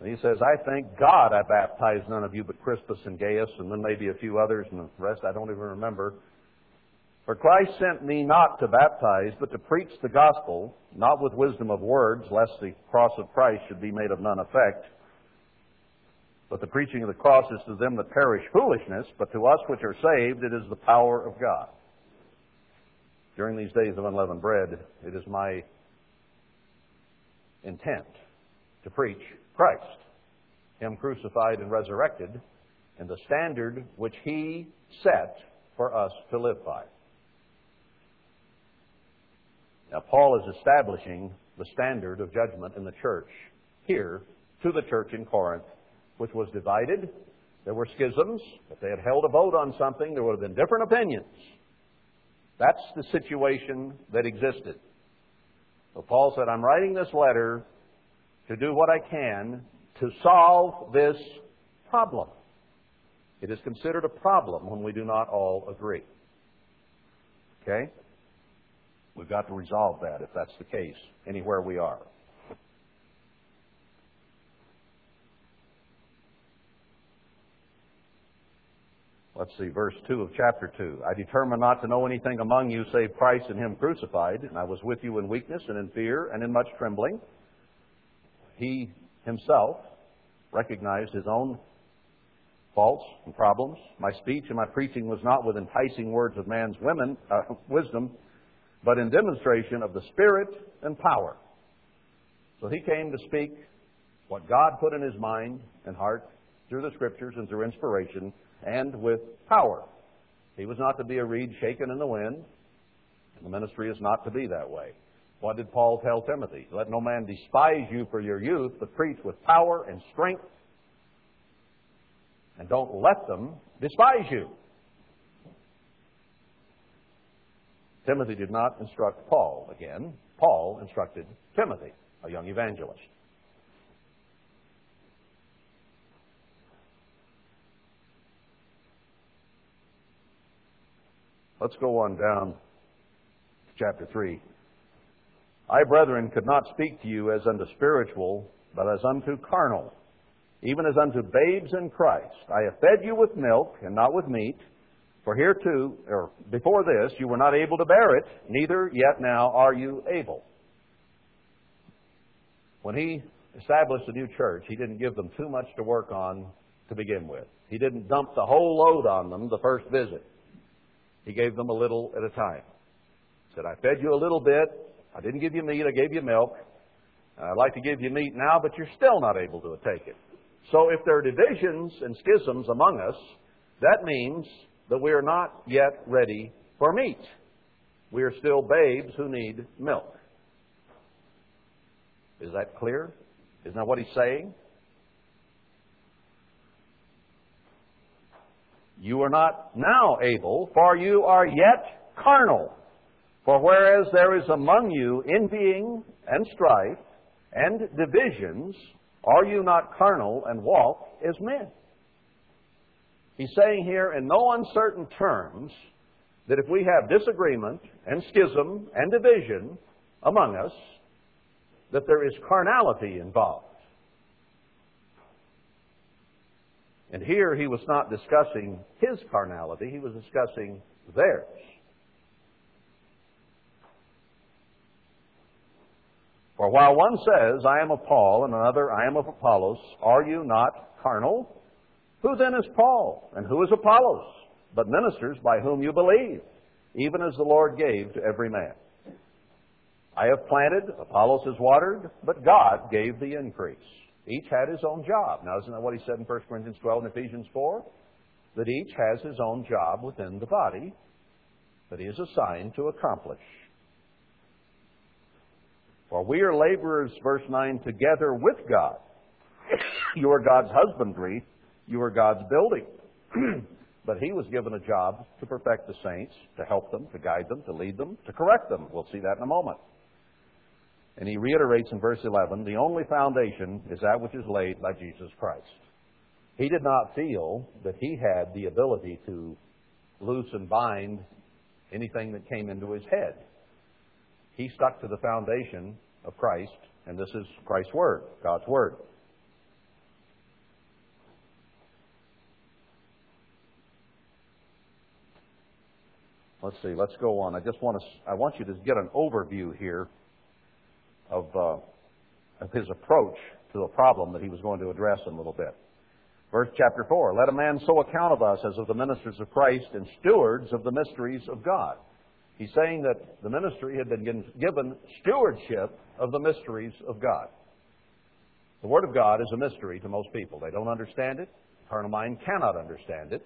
And he says, "I thank God I baptized none of you but Crispus and Gaius," and then maybe a few others, and the rest I don't even remember. "For Christ sent me not to baptize, but to preach the gospel, not with wisdom of words, lest the cross of Christ should be made of none effect. But the preaching of the cross is to them that perish foolishness, but to us which are saved, it is the power of God. During these days of unleavened bread, it is my intent to preach Christ, Him crucified and resurrected, and the standard which He set for us to live by." Now, Paul is establishing the standard of judgment in the church here to the church in Corinth, which was divided. There were schisms. If they had held a vote on something, there would have been different opinions. That's the situation that existed. So Paul said, "I'm writing this letter to do what I can to solve this problem." It is considered a problem when we do not all agree. Okay? We've got to resolve that if that's the case, anywhere we are. Let's see, verse two of chapter two. "I determined not to know anything among you save Christ and Him crucified, and I was with you in weakness and in fear and in much trembling." He himself recognized his own faults and problems. "My speech and my preaching was not with enticing words of man's women, uh, wisdom, but in demonstration of the Spirit and power." So he came to speak what God put in his mind and heart through the Scriptures and through inspiration, and with power. He was not to be a reed shaken in the wind. The ministry is not to be that way. What did Paul tell Timothy? "Let no man despise you for your youth, but preach with power and strength, and don't let them despise you." Timothy did not instruct Paul again. Paul instructed Timothy, a young evangelist. Let's go on down to chapter three. "I, brethren, could not speak to you as unto spiritual, but as unto carnal, even as unto babes in Christ. I have fed you with milk and not with meat, for hereto, or before this, you were not able to bear it, neither yet now are you able." When he established the new church, he didn't give them too much to work on to begin with. He didn't dump the whole load on them the first visit. He gave them a little at a time. He said, I fed you a little bit. I didn't give you meat. I gave you milk. I'd like to give you meat now, but you're still not able to take it. So if there are divisions and schisms among us, that means that we are not yet ready for meat. We are still babes who need milk. Is that clear? Isn't that what he's saying? You are not now able, for you are yet carnal. For whereas there is among you envying and strife and divisions, are you not carnal and walk as men? He's saying here in no uncertain terms that if we have disagreement and schism and division among us, that there is carnality involved. And here he was not discussing his carnality, he was discussing theirs. For while one says, I am of Paul, and another, I am of Apollos, are you not carnal? Who then is Paul, and who is Apollos, but ministers by whom you believe, even as the Lord gave to every man? I have planted, Apollos has watered, but God gave the increase. Each had his own job. Now, isn't that what he said in First Corinthians twelve and Ephesians four? That each has his own job within the body that he is assigned to accomplish. For we are laborers, verse nine, together with God. You are God's husbandry, you are God's building. But he was given a job to perfect the saints, to help them, to guide them, to lead them, to correct them. We'll see that in a moment. And he reiterates in verse eleven, the only foundation is that which is laid by Jesus Christ. He did not feel that he had the ability to loose and bind anything that came into his head. He stuck to the foundation of Christ, and this is Christ's Word, God's Word. Let's see, let's go on. I just want to, I want you to get an overview here of, uh, of his approach to the problem that he was going to address in a little bit. Verse chapter four, let a man so account of us as of the ministers of Christ and stewards of the mysteries of God. He's saying that the ministry had been given stewardship of the mysteries of God. The Word of God is a mystery to most people. They don't understand it. The carnal mind cannot understand it.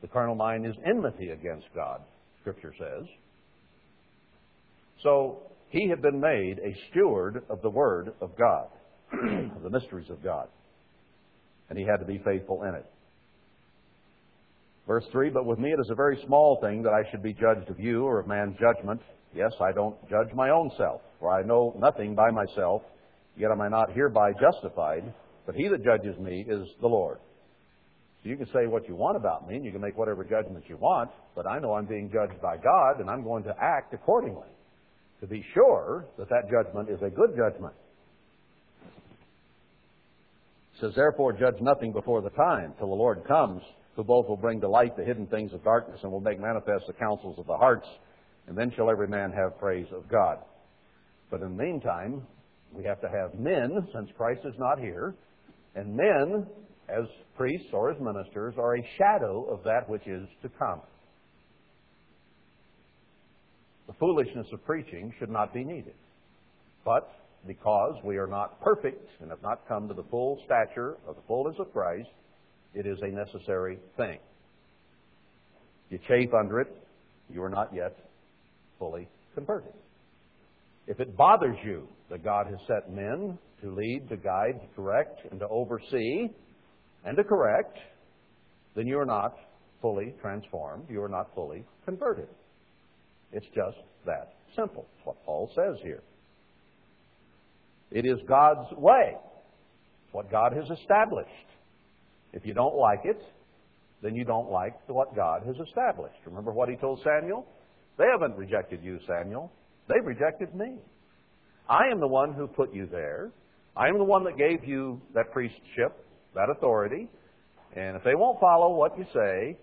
The carnal mind is enmity against God, Scripture says. So he had been made a steward of the Word of God, of the mysteries of God, and he had to be faithful in it. Verse three, but with me it is a very small thing that I should be judged of you or of man's judgment. Yes, I don't judge my own self, for I know nothing by myself, yet am I not hereby justified, but he that judges me is the Lord. So you can say what you want about me, and you can make whatever judgment you want, but I know I'm being judged by God, and I'm going to act accordingly to be sure that that judgment is a good judgment. It says, therefore judge nothing before the time, till the Lord comes, who both will bring to light the hidden things of darkness and will make manifest the counsels of the hearts, and then shall every man have praise of God. But in the meantime, we have to have men, since Christ is not here, and men, as priests or as ministers, are a shadow of that which is to come. The foolishness of preaching should not be needed. But because we are not perfect and have not come to the full stature of the fullness of Christ, it is a necessary thing. You chafe under it, you are not yet fully converted. If it bothers you that God has set men to lead, to guide, to correct, and to oversee, and to correct, then you are not fully transformed, you are not fully converted. It's just that simple. It's what Paul says here. It is God's way. It's what God has established. If you don't like it, then you don't like what God has established. Remember what he told Samuel? They haven't rejected you, Samuel. They've rejected me. I am the one who put you there. I am the one that gave you that priestship, that authority. And if they won't follow what you say,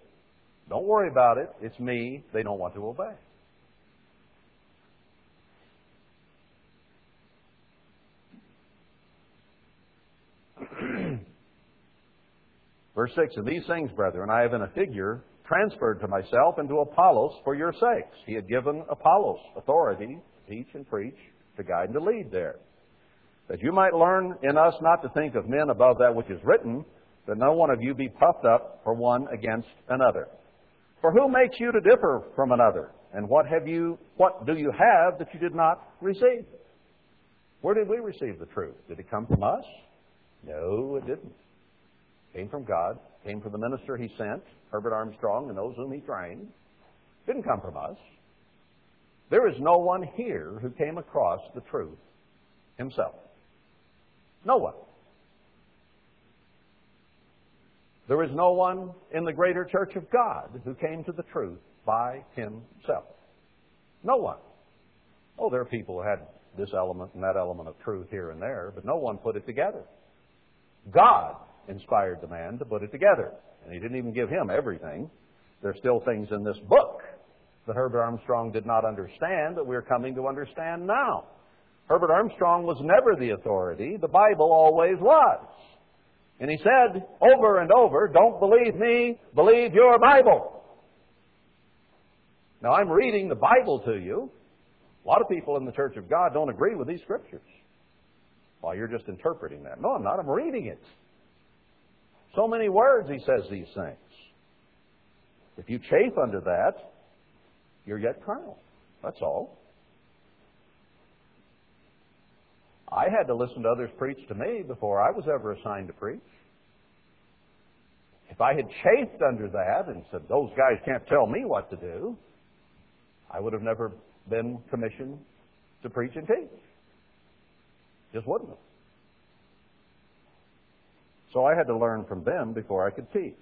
don't worry about it. It's me. They don't want to obey. Verse six, and these things, brethren, I have in a figure transferred to myself and to Apollos for your sakes. He had given Apollos authority to teach and preach, to guide and to lead there. That you might learn in us not to think of men above that which is written, that no one of you be puffed up for one against another. For who makes you to differ from another? And what have you? What do you have that you did not receive? Where did we receive the truth? Did it come from us? No, it didn't. It came from God. It came from the minister he sent, Herbert Armstrong, and those whom he trained. It didn't come from us. There is no one here who came across the truth himself. No one. There is no one in the greater church of God who came to the truth by himself. No one. Oh, there are people who had this element and that element of truth here and there, but no one put it together. God inspired the man to put it together, and he didn't even give him everything. There's still things in this book that Herbert Armstrong did not understand that we're coming to understand now. Herbert Armstrong was never the authority. The Bible always was. And he said over and over, don't believe me, believe your Bible. Now, I'm reading the Bible to you. A lot of people in the Church of God don't agree with these Scriptures. Well, you're just interpreting that. No, I'm not. I'm reading it. So many words he says these things. If you chafe under that, you're yet carnal. That's all. I had to listen to others preach to me before I was ever assigned to preach. If I had chafed under that and said, those guys can't tell me what to do, I would have never been commissioned to preach and teach. Just wouldn't have. So I had to learn from them before I could teach.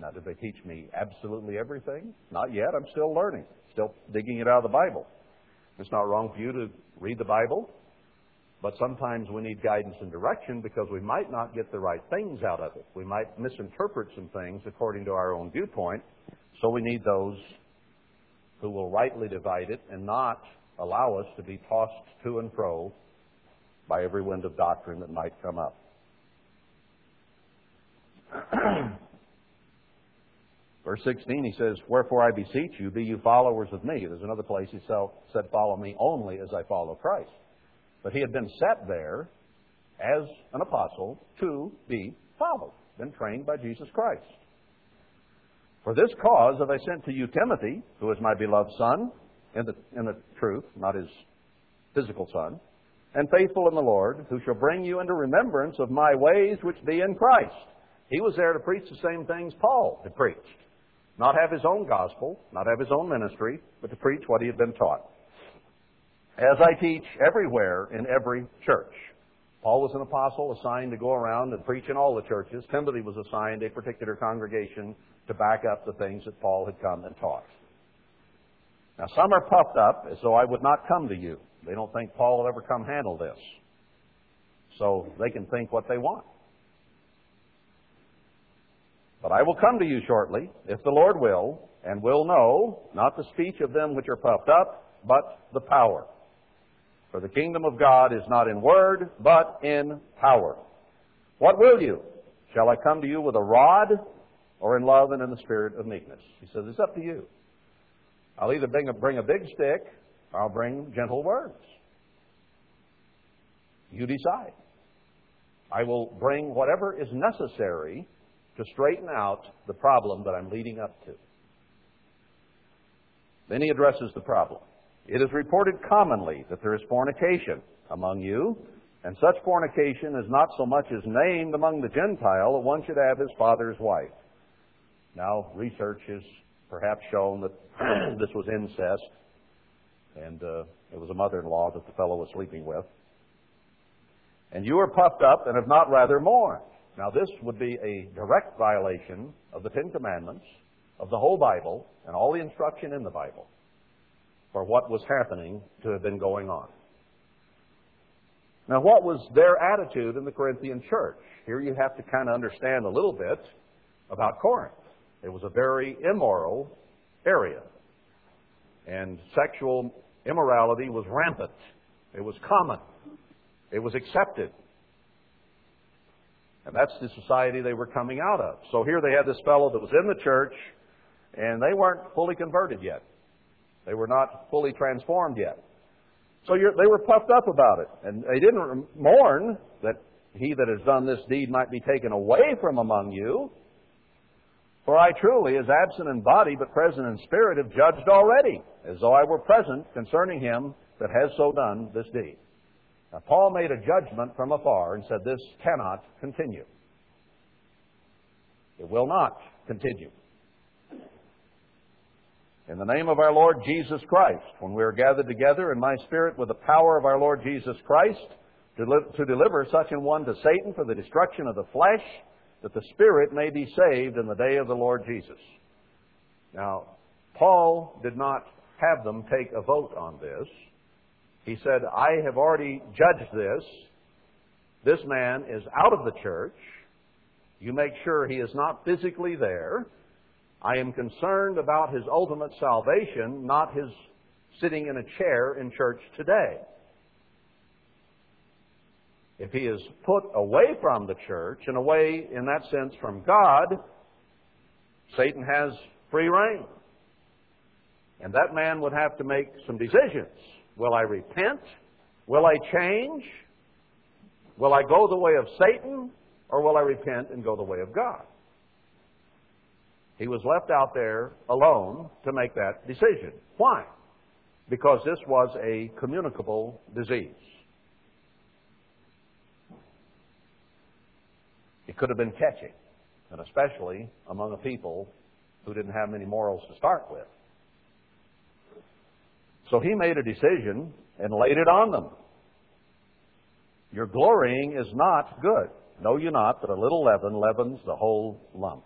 Now, did they teach me absolutely everything? Not yet. I'm still learning, still digging it out of the Bible. It's not wrong for you to read the Bible. But sometimes we need guidance and direction because we might not get the right things out of it. We might misinterpret some things according to our own viewpoint. So we need those who will rightly divide it and not allow us to be tossed to and fro by every wind of doctrine that might come up. Verse sixteen, he says, wherefore I beseech you, be you followers of me. There's another place he said, follow me only as I follow Christ. But he had been set there as an apostle to be followed, been trained by Jesus Christ. For this cause have I sent to you Timothy, who is my beloved son, in the, in the truth, not his physical son, and faithful in the Lord, who shall bring you into remembrance of my ways which be in Christ. He was there to preach the same things Paul had preached. Not have his own gospel, not have his own ministry, but to preach what he had been taught. As I teach everywhere in every church. Paul was an apostle assigned to go around and preach in all the churches. Timothy was assigned a particular congregation to back up the things that Paul had come and taught. Now, some are puffed up as though I would not come to you. They don't think Paul will ever come handle this. So they can think what they want. But I will come to you shortly, if the Lord will, and will know, not the speech of them which are puffed up, but the power. For the kingdom of God is not in word, but in power. What will you? Shall I come to you with a rod, or in love and in the spirit of meekness? He says, it's up to you. I'll either bring a, bring a big stick, or I'll bring gentle words. You decide. I will bring whatever is necessary to straighten out the problem that I'm leading up to. Then he addresses the problem. It is reported commonly that there is fornication among you, and such fornication is not so much as named among the Gentile that one should have his father's wife. Now, research has perhaps shown that this was incest, and uh, it was a mother-in-law that the fellow was sleeping with. And you are puffed up and have not rather mourned. Now, this would be a direct violation of the Ten Commandments, of the whole Bible, and all the instruction in the Bible, for what was happening to have been going on. Now, what was their attitude in the Corinthian church? Here you have to kind of understand a little bit about Corinth. It was a very immoral area, and sexual immorality was rampant. It was common. It was accepted. And that's the society they were coming out of. So here they had this fellow that was in the church, And they weren't fully converted yet. They were not fully transformed yet. So you're, they were puffed up about it. And they didn't mourn that he that has done this deed might be taken away from among you. For I truly, as absent in body but present in spirit, have judged already, as though I were present concerning him that has so done this deed. Now, Paul made a judgment from afar and said, this cannot continue. It will not continue. In the name of our Lord Jesus Christ, when we are gathered together in my spirit with the power of our Lord Jesus Christ, to, li- to deliver such an one to Satan for the destruction of the flesh, that the spirit may be saved in the day of the Lord Jesus. Now, Paul did not have them take a vote on this. He said, I have already judged this. This man is out of the church. You make sure he is not physically there. I am concerned about his ultimate salvation, not his sitting in a chair in church today. If he is put away from the church and away, in that sense, from God, Satan has free reign. And that man would have to make some decisions. Will I repent? Will I change? Will I go the way of Satan? Or will I repent and go the way of God? He was left out there alone to make that decision. Why? Because this was a communicable disease. It could have been catching, and especially among a people who didn't have many morals to start with. So he made a decision and laid it on them. Your glorying is not good. Know you not that a little leaven leavens the whole lump?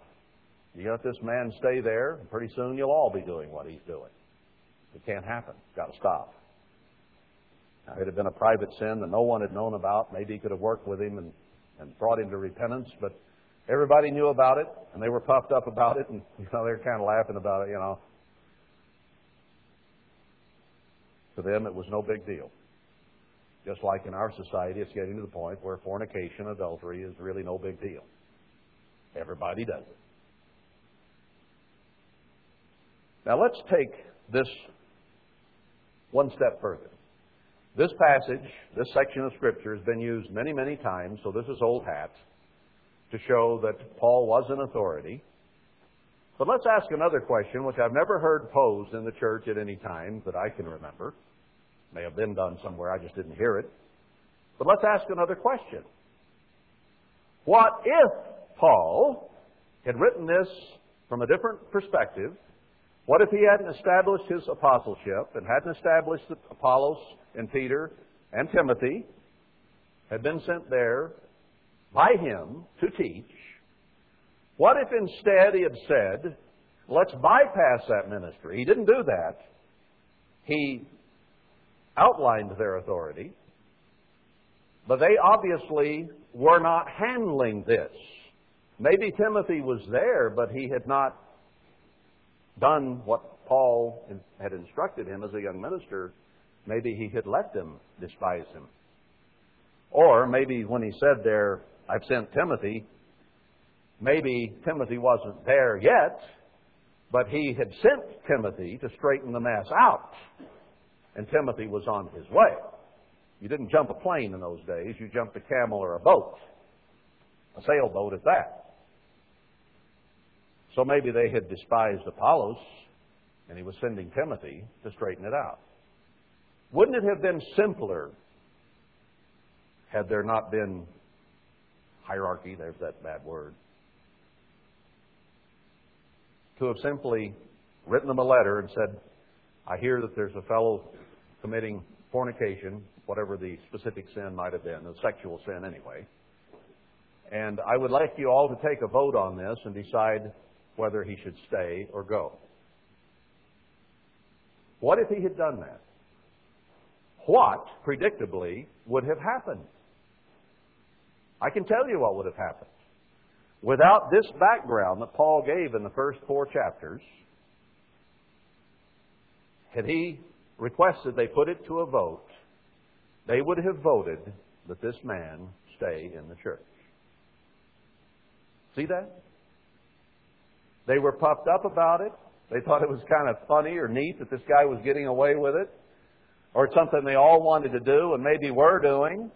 You let this man stay there, and pretty soon you'll all be doing what he's doing. It can't happen. It's got to stop. Now, it had been a private sin that no one had known about. Maybe he could have worked with him and, and brought him to repentance, but everybody knew about it, and they were puffed up about it, and you know, they were kind of laughing about it, you know. To them, it was no big deal. Just like in our society, it's getting to the point where fornication, adultery is really no big deal. Everybody does it. Now let's take this one step further. This passage, this section of Scripture has been used many, many times, so this is old hat, to show that Paul was an authority. But let's ask another question, which I've never heard posed in the church at any time that I can remember. It may have been done somewhere, I just didn't hear it. But let's ask another question. What if Paul had written this from a different perspective? What if he hadn't established his apostleship and hadn't established that Apollos and Peter and Timothy had been sent there by him to teach? What if instead he had said, let's bypass that ministry? He didn't do that. He outlined their authority, but they obviously were not handling this. Maybe Timothy was there, but he had not done what Paul had instructed him as a young minister. Maybe he had let them despise him. Or maybe when he said there, I've sent Timothy, maybe Timothy wasn't there yet, but he had sent Timothy to straighten the mess out, and Timothy was on his way. You didn't jump a plane in those days. You jumped a camel or a boat, a sailboat at that. So maybe they had despised Apollos, and he was sending Timothy to straighten it out. Wouldn't it have been simpler had there not been hierarchy, there's that bad word, to have simply written them a letter and said, I hear that there's a fellow committing fornication, whatever the specific sin might have been, a sexual sin anyway, and I would like you all to take a vote on this and decide whether he should stay or go. What if he had done that? What, predictably, would have happened? I can tell you what would have happened. Without this background that Paul gave in the first four chapters, had he requested they put it to a vote, they would have voted that this man stay in the church. See that? They were puffed up about it. They thought it was kind of funny or neat that this guy was getting away with it, or something they all wanted to do and maybe were doing.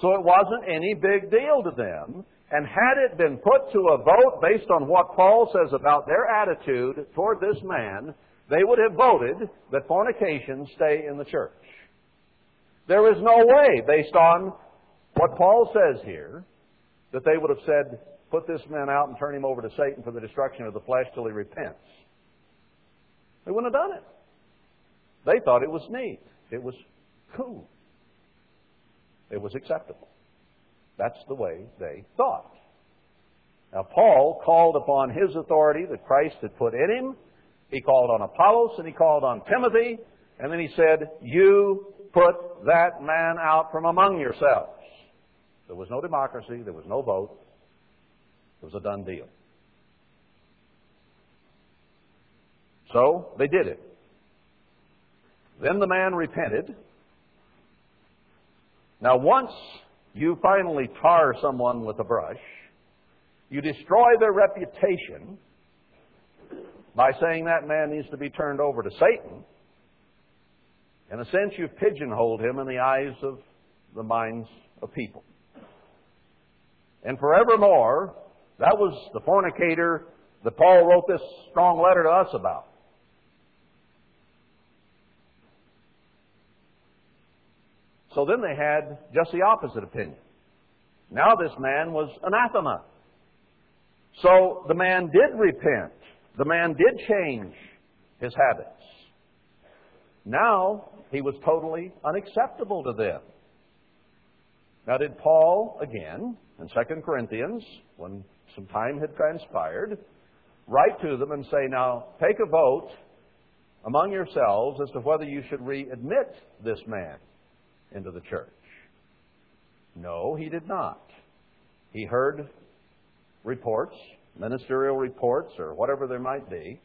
So it wasn't any big deal to them. And had it been put to a vote based on what Paul says about their attitude toward this man, they would have voted that fornication stay in the church. There is no way, based on what Paul says here, that they would have said, put this man out and turn him over to Satan for the destruction of the flesh till he repents. They wouldn't have done it. They thought it was neat. It was cool. It was acceptable. That's the way they thought. Now, Paul called upon his authority that Christ had put in him. He called on Apollos, and he called on Timothy, and then he said, you put that man out from among yourselves. There was no democracy. There was no vote. It was a done deal. So they did it. Then the man repented. Now, once you finally tar someone with a brush, you destroy their reputation by saying that man needs to be turned over to Satan. In a sense, you've pigeonholed him in the eyes of the minds of people. And forevermore, that was the fornicator that Paul wrote this strong letter to us about. So then they had just the opposite opinion. Now this man was anathema. So the man did repent. The man did change his habits. Now he was totally unacceptable to them. Now did Paul, again, in Second Corinthians, when some time had transpired, write to them and say, now take a vote among yourselves as to whether you should readmit this man into the church? No, he did not. He heard reports, ministerial reports, or whatever there might be,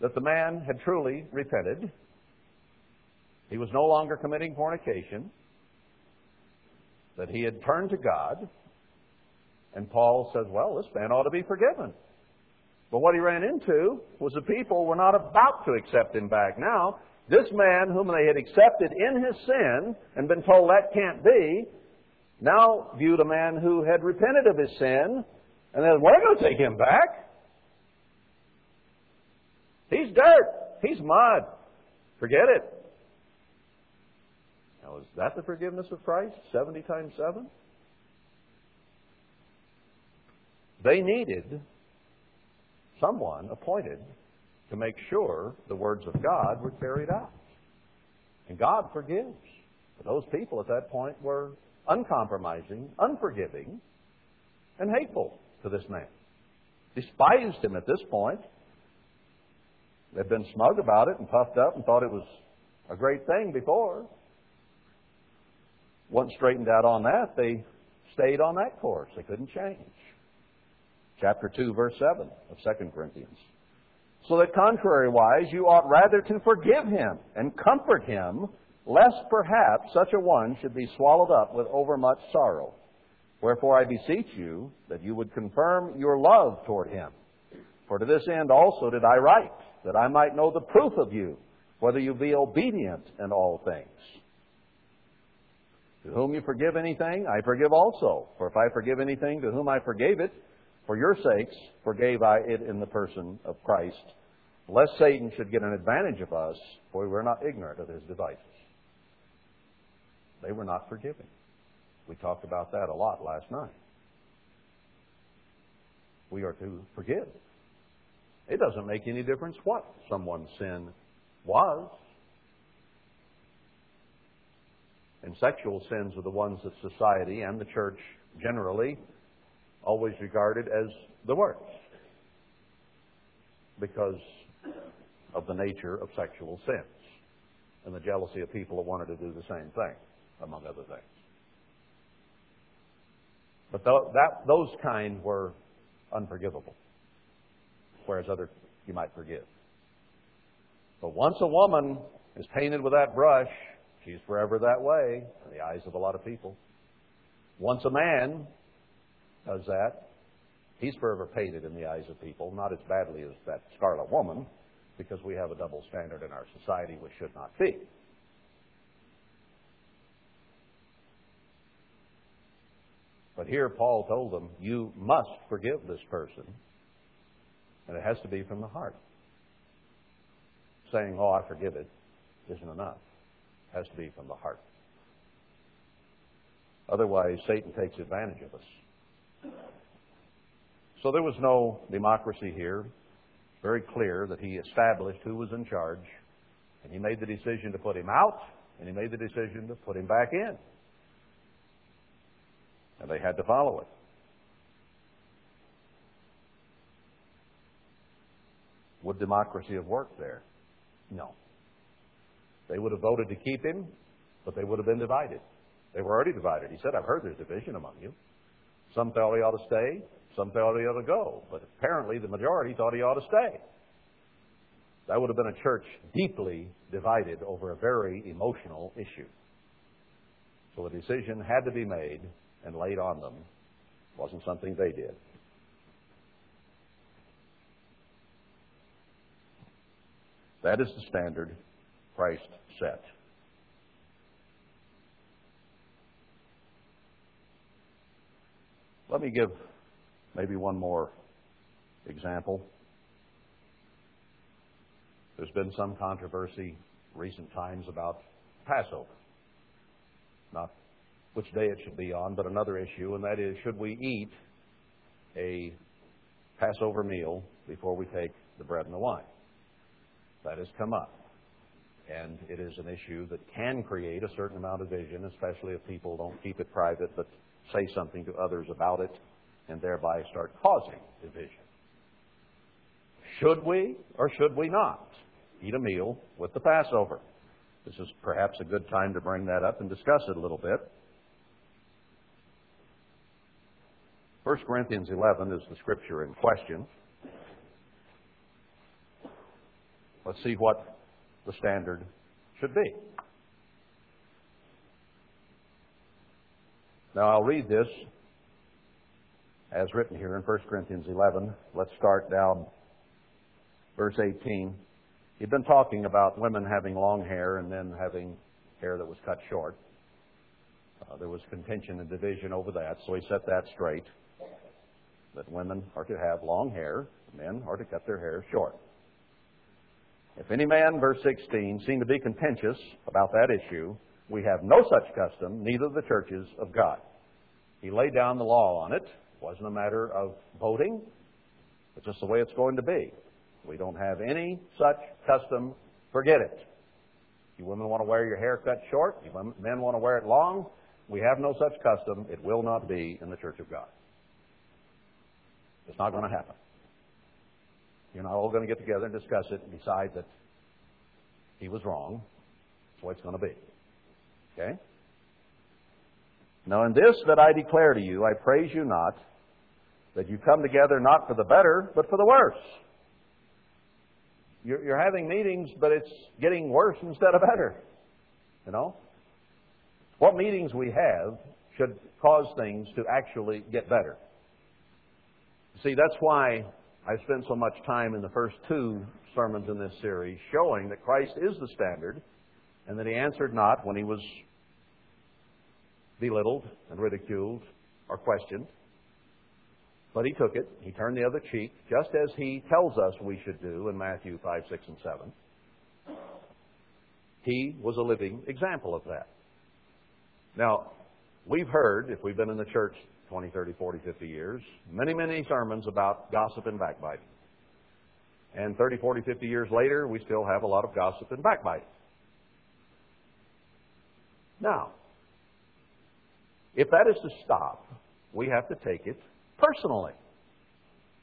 that the man had truly repented. He was no longer committing fornication, that he had turned to God, and Paul says, well, this man ought to be forgiven. But what he ran into was the people were not about to accept him back. Now, this man whom they had accepted in his sin and been told that can't be, now viewed a man who had repented of his sin and said, we're going to take him back. He's dirt. He's mud. Forget it. Now, is that the forgiveness of Christ? seventy times seven? They needed someone appointed to make sure the words of God were carried out. And God forgives. But those people at that point were uncompromising, unforgiving, and hateful to this man. Despised him at this point. They'd been smug about it and puffed up and thought it was a great thing before. Once straightened out on that, they stayed on that course. They couldn't change. Chapter two, verse seven of Second Corinthians. So that contrariwise, you ought rather to forgive him and comfort him, lest perhaps such a one should be swallowed up with overmuch sorrow. Wherefore I beseech you that you would confirm your love toward him. For to this end also did I write, that I might know the proof of you, whether you be obedient in all things. To whom you forgive anything, I forgive also. For if I forgive anything to whom I forgave it, for your sakes forgave I it in the person of Christ, lest Satan should get an advantage of us, for we were not ignorant of his devices. They were not forgiving. We talked about that a lot last night. We are to forgive. It doesn't make any difference what someone's sin was. And sexual sins are the ones that society and the church generally always regarded as the worst because of the nature of sexual sins and the jealousy of people that wanted to do the same thing, among other things. But th- that, those kind were unforgivable, whereas other you might forgive. But once a woman is painted with that brush, she's forever that way in the eyes of a lot of people. Once a man does that, He's forever painted in the eyes of people, not as badly as that scarlet woman, because we have a double standard in our society which should not be. But here Paul told them, you must forgive this person, and it has to be from the heart. Saying, oh, I forgive it, isn't enough. It has to be from the heart. Otherwise, Satan takes advantage of us. So there was no democracy here. Very clear that he established who was in charge, and he made the decision to put him out, and he made the decision to put him back in. And they had to follow it. Would democracy have worked there? No. They would have voted to keep him, but they would have been divided. They were already divided. He said, I've heard there's division among you. Some thought he ought to stay, some thought he ought to go. But apparently the majority thought he ought to stay. That would have been a church deeply divided over a very emotional issue. So a decision had to be made and laid on them. It wasn't something they did. That is the standard Christ set. Let me give maybe one more example. There's been some controversy recent times about Passover. Not which day it should be on, but another issue, and that is, should we eat a Passover meal before we take the bread and the wine? That has come up, and it is an issue that can create a certain amount of division, especially if people don't keep it private but say something to others about it and thereby start causing division. Should we or should we not eat a meal with the Passover? This is perhaps a good time to bring that up and discuss it a little bit. First Corinthians eleven is the scripture in question. Let's see what the standard should be. Now, I'll read this as written here in First Corinthians eleven. Let's start down verse eighteen. He'd been talking about women having long hair and men having hair that was cut short. Uh, there was contention and division over that, so he set that straight. That women are to have long hair, men are to cut their hair short. If any man, verse sixteen, seem to be contentious about that issue, we have no such custom, neither the churches of God. He laid down the law on it. It wasn't a matter of voting. It's just the way it's going to be. We don't have any such custom. Forget it. You women want to wear your hair cut short. You men want to wear it long. We have no such custom. It will not be in the church of God. It's not going to happen. You're not all going to get together and discuss it and decide that he was wrong. That's what it's going to be. Okay? Now in this that I declare to you, I praise you not, that you come together not for the better, but for the worse. You're, you're having meetings, but it's getting worse instead of better. You know? What meetings we have should cause things to actually get better. See, that's why I spent so much time in the first two sermons in this series showing that Christ is the standard and that he answered not when he was belittled and ridiculed or questioned. But he took it. He turned the other cheek, just as he tells us we should do in Matthew five, six, and seven. He was a living example of that. Now, we've heard, if we've been in the church twenty, thirty, forty, fifty years, many, many sermons about gossip and backbiting. And thirty, forty, fifty years later, we still have a lot of gossip and backbiting. Now, if that is to stop, we have to take it personally.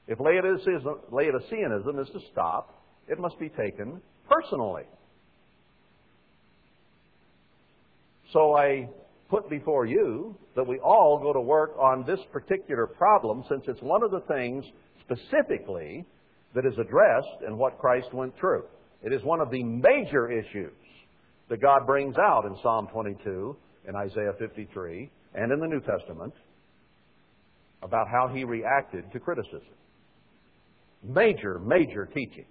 If Laodiceanism is to stop, it must be taken personally. So I put before you that we all go to work on this particular problem, since it's one of the things specifically that is addressed in what Christ went through. It is one of the major issues that God brings out in Psalm twenty-two, in Isaiah fifty-three, and in the New Testament, about how he reacted to criticism. Major, major teaching.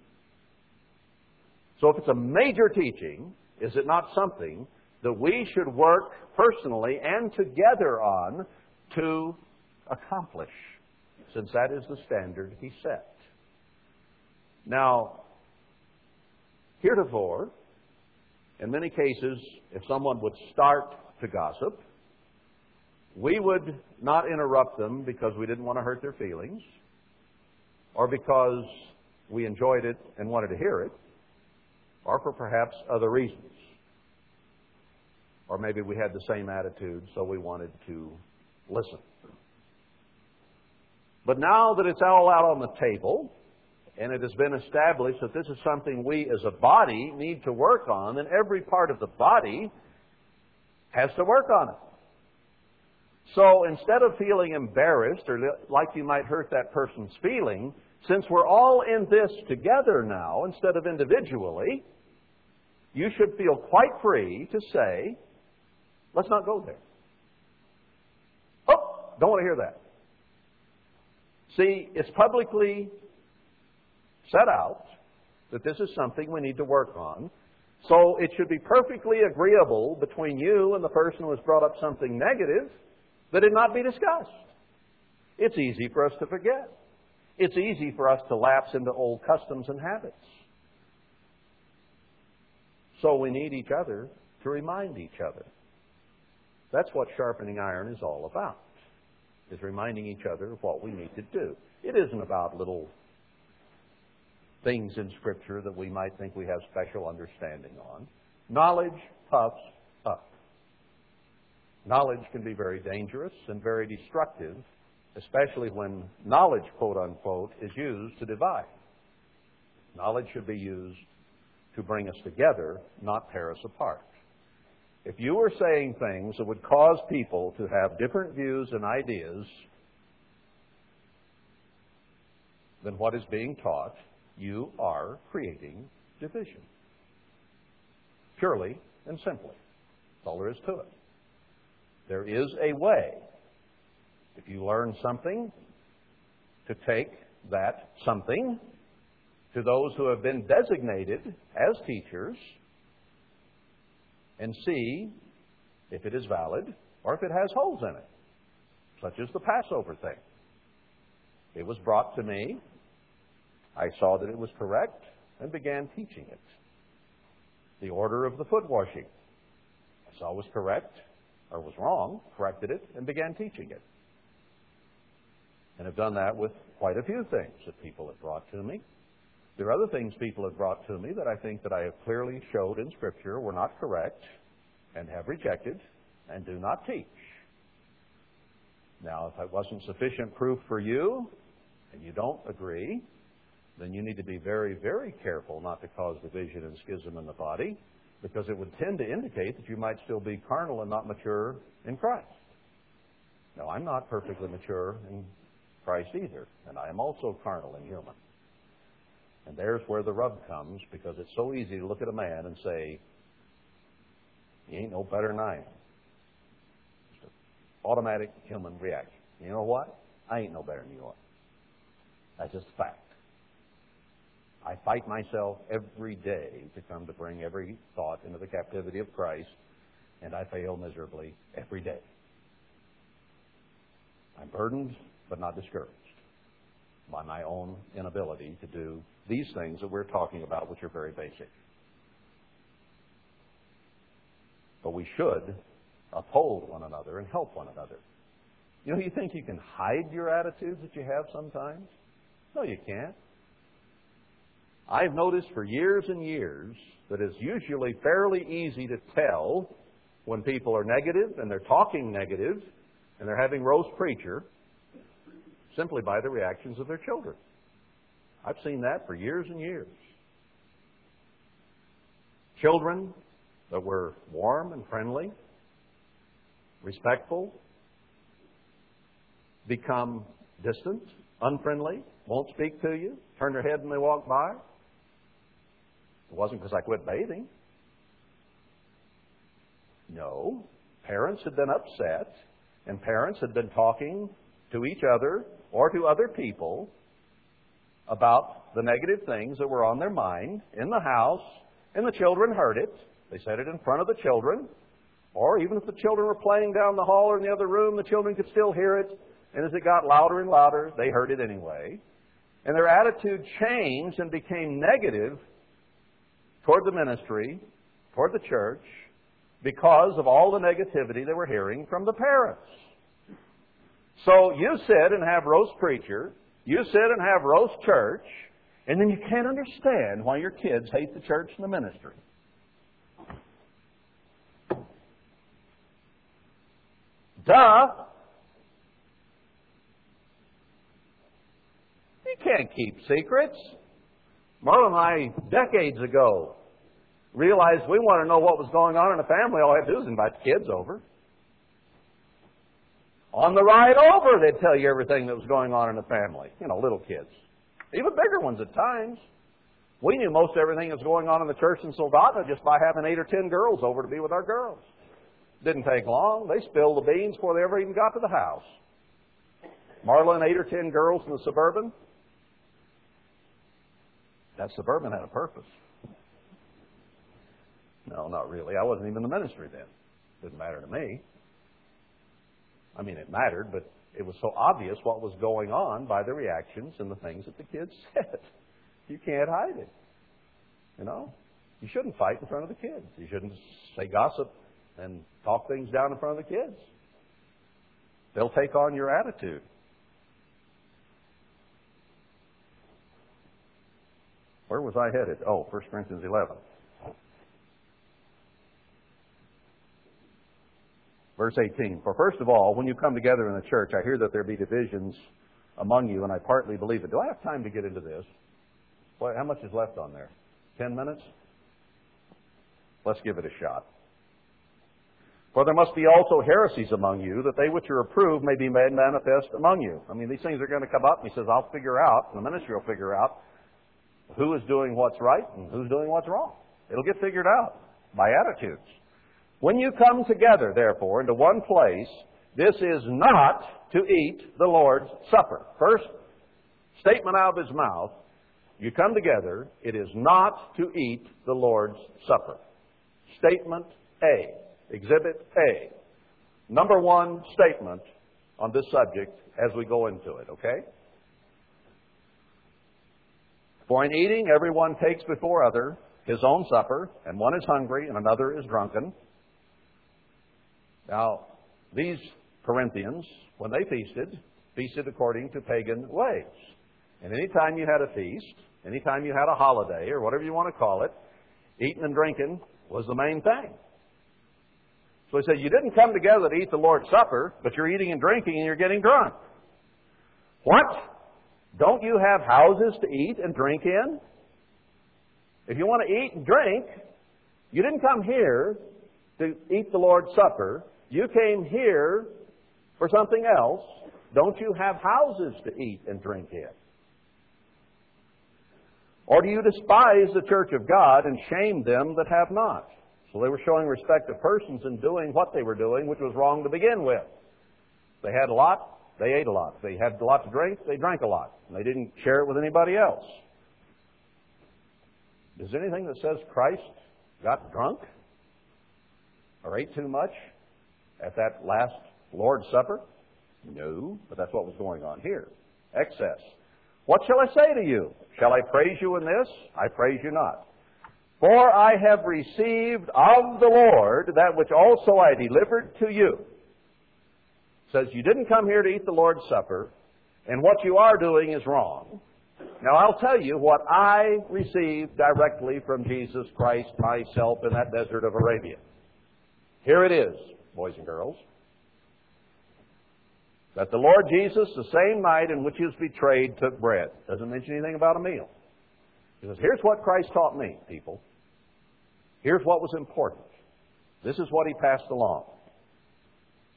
So if it's a major teaching, is it not something that we should work personally and together on to accomplish, since that is the standard he set? Now, heretofore, in many cases, if someone would start to gossip, we would not interrupt them because we didn't want to hurt their feelings or because we enjoyed it and wanted to hear it, or for perhaps other reasons. Or maybe we had the same attitude, so we wanted to listen. But now that it's all out on the table, and it has been established that this is something we as a body need to work on, and every part of the body has to work on it. So instead of feeling embarrassed or like you might hurt that person's feeling, since we're all in this together now instead of individually, you should feel quite free to say, let's not go there. Oh, don't want to hear that. See, it's publicly set out that this is something we need to work on. So it should be perfectly agreeable between you and the person who has brought up something negative that it not be discussed. It's easy for us to forget. It's easy for us to lapse into old customs and habits. So we need each other to remind each other. That's what sharpening iron is all about, is reminding each other of what we need to do. It isn't about little things in Scripture that we might think we have special understanding on. Knowledge puffs up. Knowledge can be very dangerous and very destructive, especially when knowledge, quote-unquote, is used to divide. Knowledge should be used to bring us together, not tear us apart. If you were saying things that would cause people to have different views and ideas than what is being taught, you are creating division. Purely and simply. That's all there is to it. There is a way, if you learn something, to take that something to those who have been designated as teachers and see if it is valid or if it has holes in it, such as the Passover thing. It was brought to me. I saw that it was correct and began teaching it. The order of the foot washing I saw was correct or was wrong, corrected it, and began teaching it. And have done that with quite a few things that people have brought to me. There are other things people have brought to me that I think that I have clearly showed in Scripture were not correct and have rejected and do not teach. Now, if that wasn't sufficient proof for you and you don't agree, then you need to be very, very careful not to cause division and schism in the body, because it would tend to indicate that you might still be carnal and not mature in Christ. Now, I'm not perfectly mature in Christ either, and I am also carnal and human. And there's where the rub comes, because it's so easy to look at a man and say, he ain't no better than I am. Just an automatic human reaction. You know what? I ain't no better than you are. That's just a fact. I fight myself every day to come to bring every thought into the captivity of Christ, and I fail miserably every day. I'm burdened, but not discouraged by my own inability to do these things that we're talking about, which are very basic. But we should uphold one another and help one another. You know, you think you can hide your attitudes that you have sometimes? No, you can't. I've noticed for years and years that it's usually fairly easy to tell when people are negative and they're talking negative and they're having roast preacher simply by the reactions of their children. I've seen that for years and years. Children that were warm and friendly, respectful, become distant, unfriendly, won't speak to you, turn their head and they walk by. It wasn't because I quit bathing. No. Parents had been upset, and parents had been talking to each other or to other people about the negative things that were on their mind in the house, and the children heard it. They said it in front of the children. Or even if the children were playing down the hall or in the other room, the children could still hear it. And as it got louder and louder, they heard it anyway. And their attitude changed and became negative toward the ministry, toward the church, because of all the negativity they were hearing from the parents. So you sit and have roast preacher, you sit and have roast church, and then you can't understand why your kids hate the church and the ministry. Duh! You can't keep secrets. Marla and I, decades ago, realized we want to know what was going on in a family. All I have to do is invite the kids over. On the ride over, they'd tell you everything that was going on in the family. You know, little kids. Even bigger ones at times. We knew most everything that was going on in the church in Soldotna just by having eight or ten girls over to be with our girls. Didn't take long. They spilled the beans before they ever even got to the house. Marla and eight or ten girls in the Suburban. That Suburban had a purpose. No, not really. I wasn't even in the ministry then. Didn't matter to me. I mean, it mattered, but it was so obvious what was going on by the reactions and the things that the kids said. You can't hide it. You know? You shouldn't fight in front of the kids. You shouldn't say gossip and talk things down in front of the kids. They'll take on your attitude. Where was I headed? Oh, First Corinthians eleven. Verse eighteen, for first of all, when you come together in the church, I hear that there be divisions among you, and I partly believe it. Do I have time to get into this? Boy, how much is left on there? Ten minutes? Let's give it a shot. For there must be also heresies among you, that they which are approved may be made manifest among you. I mean, these things are going to come up, and he says, I'll figure out, and the ministry will figure out, who is doing what's right and who's doing what's wrong. It'll get figured out by attitudes. When you come together, therefore, into one place, this is not to eat the Lord's Supper. First statement out of his mouth, you come together, it is not to eat the Lord's Supper. Statement A, Exhibit A. Number one statement on this subject as we go into it, okay? For in eating, everyone takes before other his own supper, and one is hungry and another is drunken. Now, these Corinthians, when they feasted, feasted according to pagan ways. And any time you had a feast, any time you had a holiday, or whatever you want to call it, eating and drinking was the main thing. So he said, you didn't come together to eat the Lord's Supper, but you're eating and drinking and you're getting drunk. What? Don't you have houses to eat and drink in? If you want to eat and drink, you didn't come here to eat the Lord's Supper. You came here for something else. Don't you have houses to eat and drink in? Or do you despise the church of God and shame them that have not? So they were showing respect to persons and doing what they were doing, which was wrong to begin with. They had a lot, they ate a lot. They had a lot to drink, they drank a lot. And they didn't share it with anybody else. Is there anything that says Christ got drunk or ate too much at that last Lord's Supper? No, but that's what was going on here. Excess. What shall I say to you? Shall I praise you in this? I praise you not. For I have received of the Lord that which also I delivered to you. It says, you didn't come here to eat the Lord's Supper, and what you are doing is wrong. Now, I'll tell you what I received directly from Jesus Christ myself in that desert of Arabia. Here it is, boys and girls. That the Lord Jesus, the same night in which he was betrayed, took bread. Doesn't mention anything about a meal. He says, here's what Christ taught me, people. Here's what was important. This is what he passed along.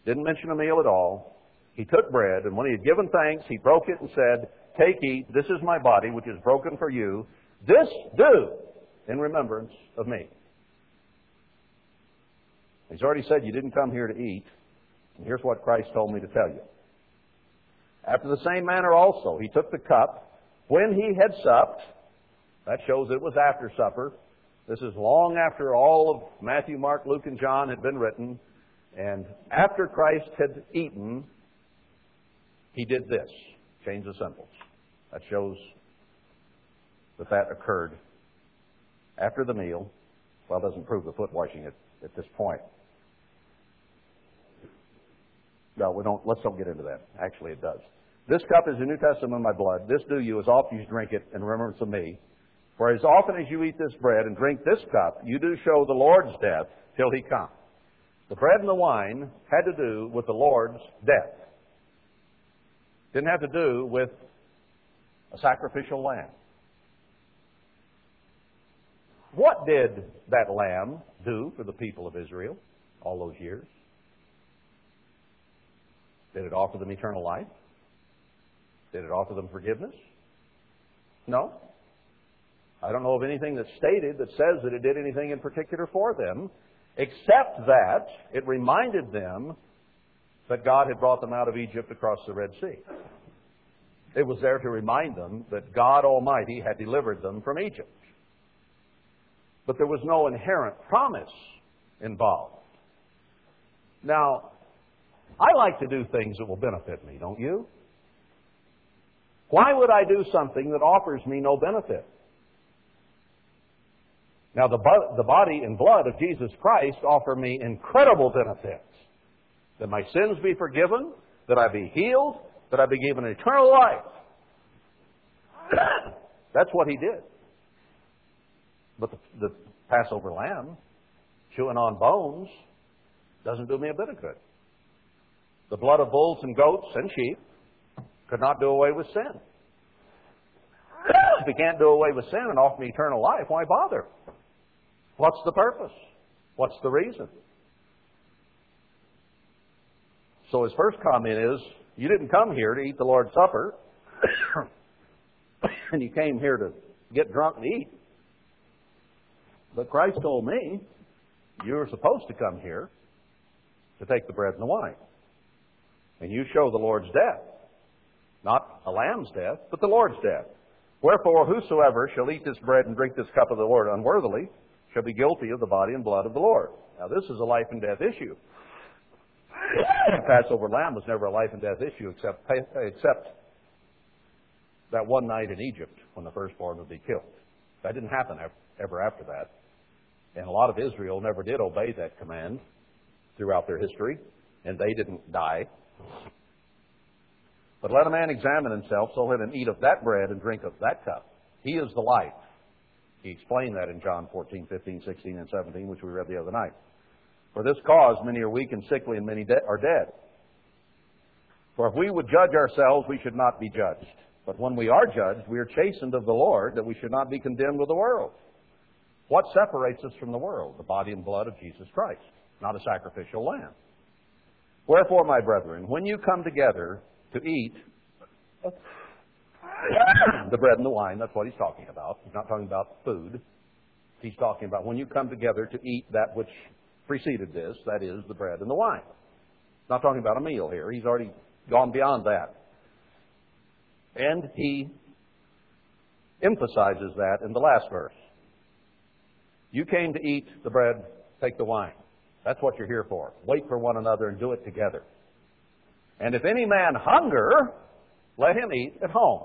Didn't mention a meal at all. He took bread, and when he had given thanks, he broke it and said, take, eat, this is my body, which is broken for you. This do in remembrance of me. He's already said you didn't come here to eat. And here's what Christ told me to tell you. After the same manner also, he took the cup when he had supped. That shows it was after supper. This is long after all of Matthew, Mark, Luke, and John had been written. And after Christ had eaten, he did this, change the symbols. That shows that that occurred after the meal. Well, it doesn't prove the foot washing at, at this point. No, we don't. Let's don't get into that. Actually, it does. This cup is the New Testament in my blood. This do you as often as you drink it in remembrance of me. For as often as you eat this bread and drink this cup, you do show the Lord's death till he comes. The bread and the wine had to do with the Lord's death. Didn't have to do with a sacrificial lamb. What did that lamb do for the people of Israel all those years? Did it offer them eternal life? Did it offer them forgiveness? No. I don't know of anything that's stated that says that it did anything in particular for them, except that it reminded them that God had brought them out of Egypt across the Red Sea. It was there to remind them that God Almighty had delivered them from Egypt. But there was no inherent promise involved. Now, I like to do things that will benefit me, don't you? Why would I do something that offers me no benefit? Now, the, bo- the body and blood of Jesus Christ offer me incredible benefits. That my sins be forgiven, that I be healed, that I be given eternal life. That's what he did. But the, the Passover lamb, chewing on bones, doesn't do me a bit of good. The blood of bulls and goats and sheep could not do away with sin. If you can't do away with sin and offer me eternal life, why bother? What's the purpose? What's the reason? So his first comment is, you didn't come here to eat the Lord's Supper, and you came here to get drunk and eat. But Christ told me, you were supposed to come here to take the bread and the wine. And you show the Lord's death, not a lamb's death, but the Lord's death. Wherefore, whosoever shall eat this bread and drink this cup of the Lord unworthily shall be guilty of the body and blood of the Lord. Now, this is a life and death issue. The Passover lamb was never a life and death issue except, except that one night in Egypt when the firstborn would be killed. That didn't happen ever after that. And a lot of Israel never did obey that command throughout their history, and they didn't die. But let a man examine himself, so let him eat of that bread and drink of that cup. He is the life. He explained that in John fourteen, fifteen, sixteen, and seventeen, which we read the other night. For this cause many are weak and sickly, and many de- are dead. For if we would judge ourselves, we should not be judged. But when we are judged, we are chastened of the Lord, that we should not be condemned with the world. What separates us from the world? The body and blood of Jesus Christ, not a sacrificial lamb. Wherefore, my brethren, when you come together to eat the bread and the wine, that's what he's talking about. He's not talking about food. He's talking about when you come together to eat that which preceded this, that is, the bread and the wine. Not talking about a meal here. He's already gone beyond that. And he emphasizes that in the last verse. You came to eat the bread, take the wine. That's what you're here for. Wait for one another and do it together. And if any man hunger, let him eat at home.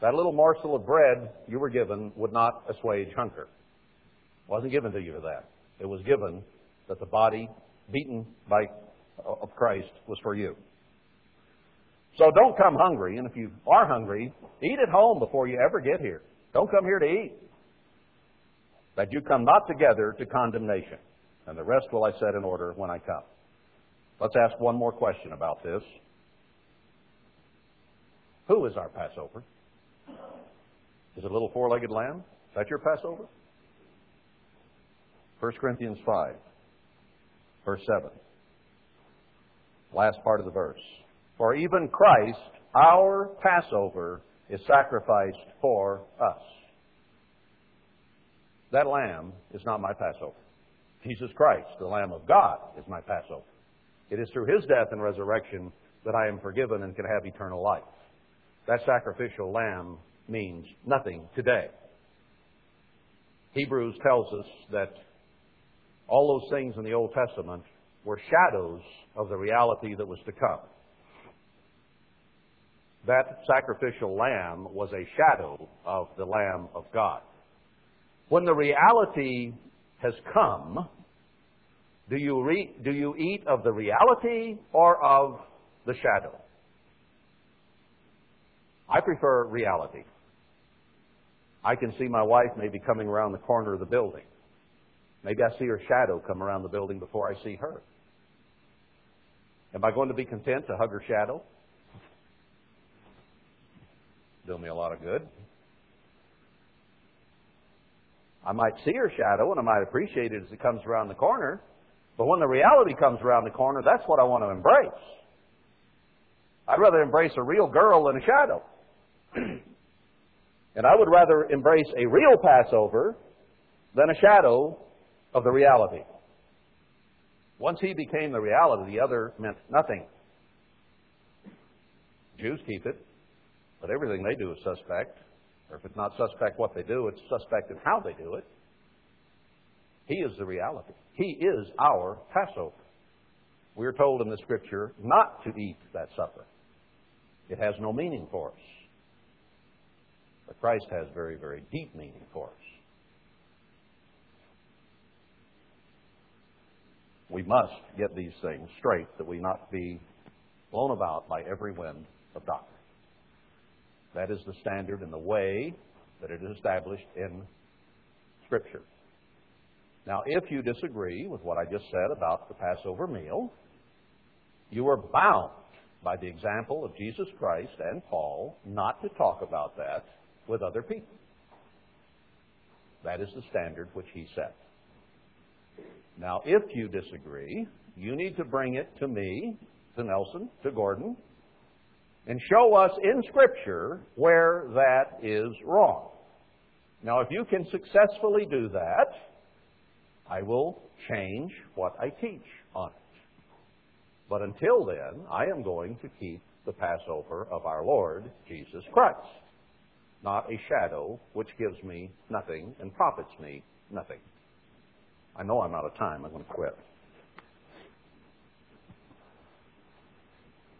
That little morsel of bread you were given would not assuage hunger. It wasn't given to you for that. It was given that the body beaten by of Christ was for you. So don't come hungry. And if you are hungry, eat at home before you ever get here. Don't come here to eat. That you come not together to condemnation. And the rest will I set in order when I come. Let's ask one more question about this. Who is our Passover? Is it a little four-legged lamb? Is that your Passover? First Corinthians five, verse seven. Last part of the verse. For even Christ, our Passover, is sacrificed for us. That lamb is not my Passover. Jesus Christ, the Lamb of God, is my Passover. It is through his death and resurrection that I am forgiven and can have eternal life. That sacrificial lamb means nothing today. Hebrews tells us that all those things in the Old Testament were shadows of the reality that was to come. That sacrificial lamb was a shadow of the Lamb of God. When the reality has come, do you, re- do you eat of the reality or of the shadow? I prefer reality. I can see my wife maybe coming around the corner of the building. Maybe I see her shadow come around the building before I see her. Am I going to be content to hug her shadow? Do me a lot of good. I might see her shadow and I might appreciate it as it comes around the corner, but when the reality comes around the corner, that's what I want to embrace. I'd rather embrace a real girl than a shadow. And I would rather embrace a real Passover than a shadow of the reality. Once he became the reality, the other meant nothing. Jews keep it, but everything they do is suspect. Or if it's not suspect what they do, it's suspect in how they do it. He is the reality. He is our Passover. We are told in the Scripture not to eat that supper. It has no meaning for us. But Christ has very, very deep meaning for us. We must get these things straight that we not be blown about by every wind of doctrine. That is the standard and the way that it is established in Scripture. Now, if you disagree with what I just said about the Passover meal, you are bound by the example of Jesus Christ and Paul not to talk about that with other people. That is the standard which he set. Now, if you disagree, you need to bring it to me, to Nelson, to Gordon, and show us in Scripture where that is wrong. Now, if you can successfully do that, I will change what I teach on it. But until then, I am going to keep the Passover of our Lord Jesus Christ, not a shadow which gives me nothing and profits me nothing. I know I'm out of time. I'm going to quit.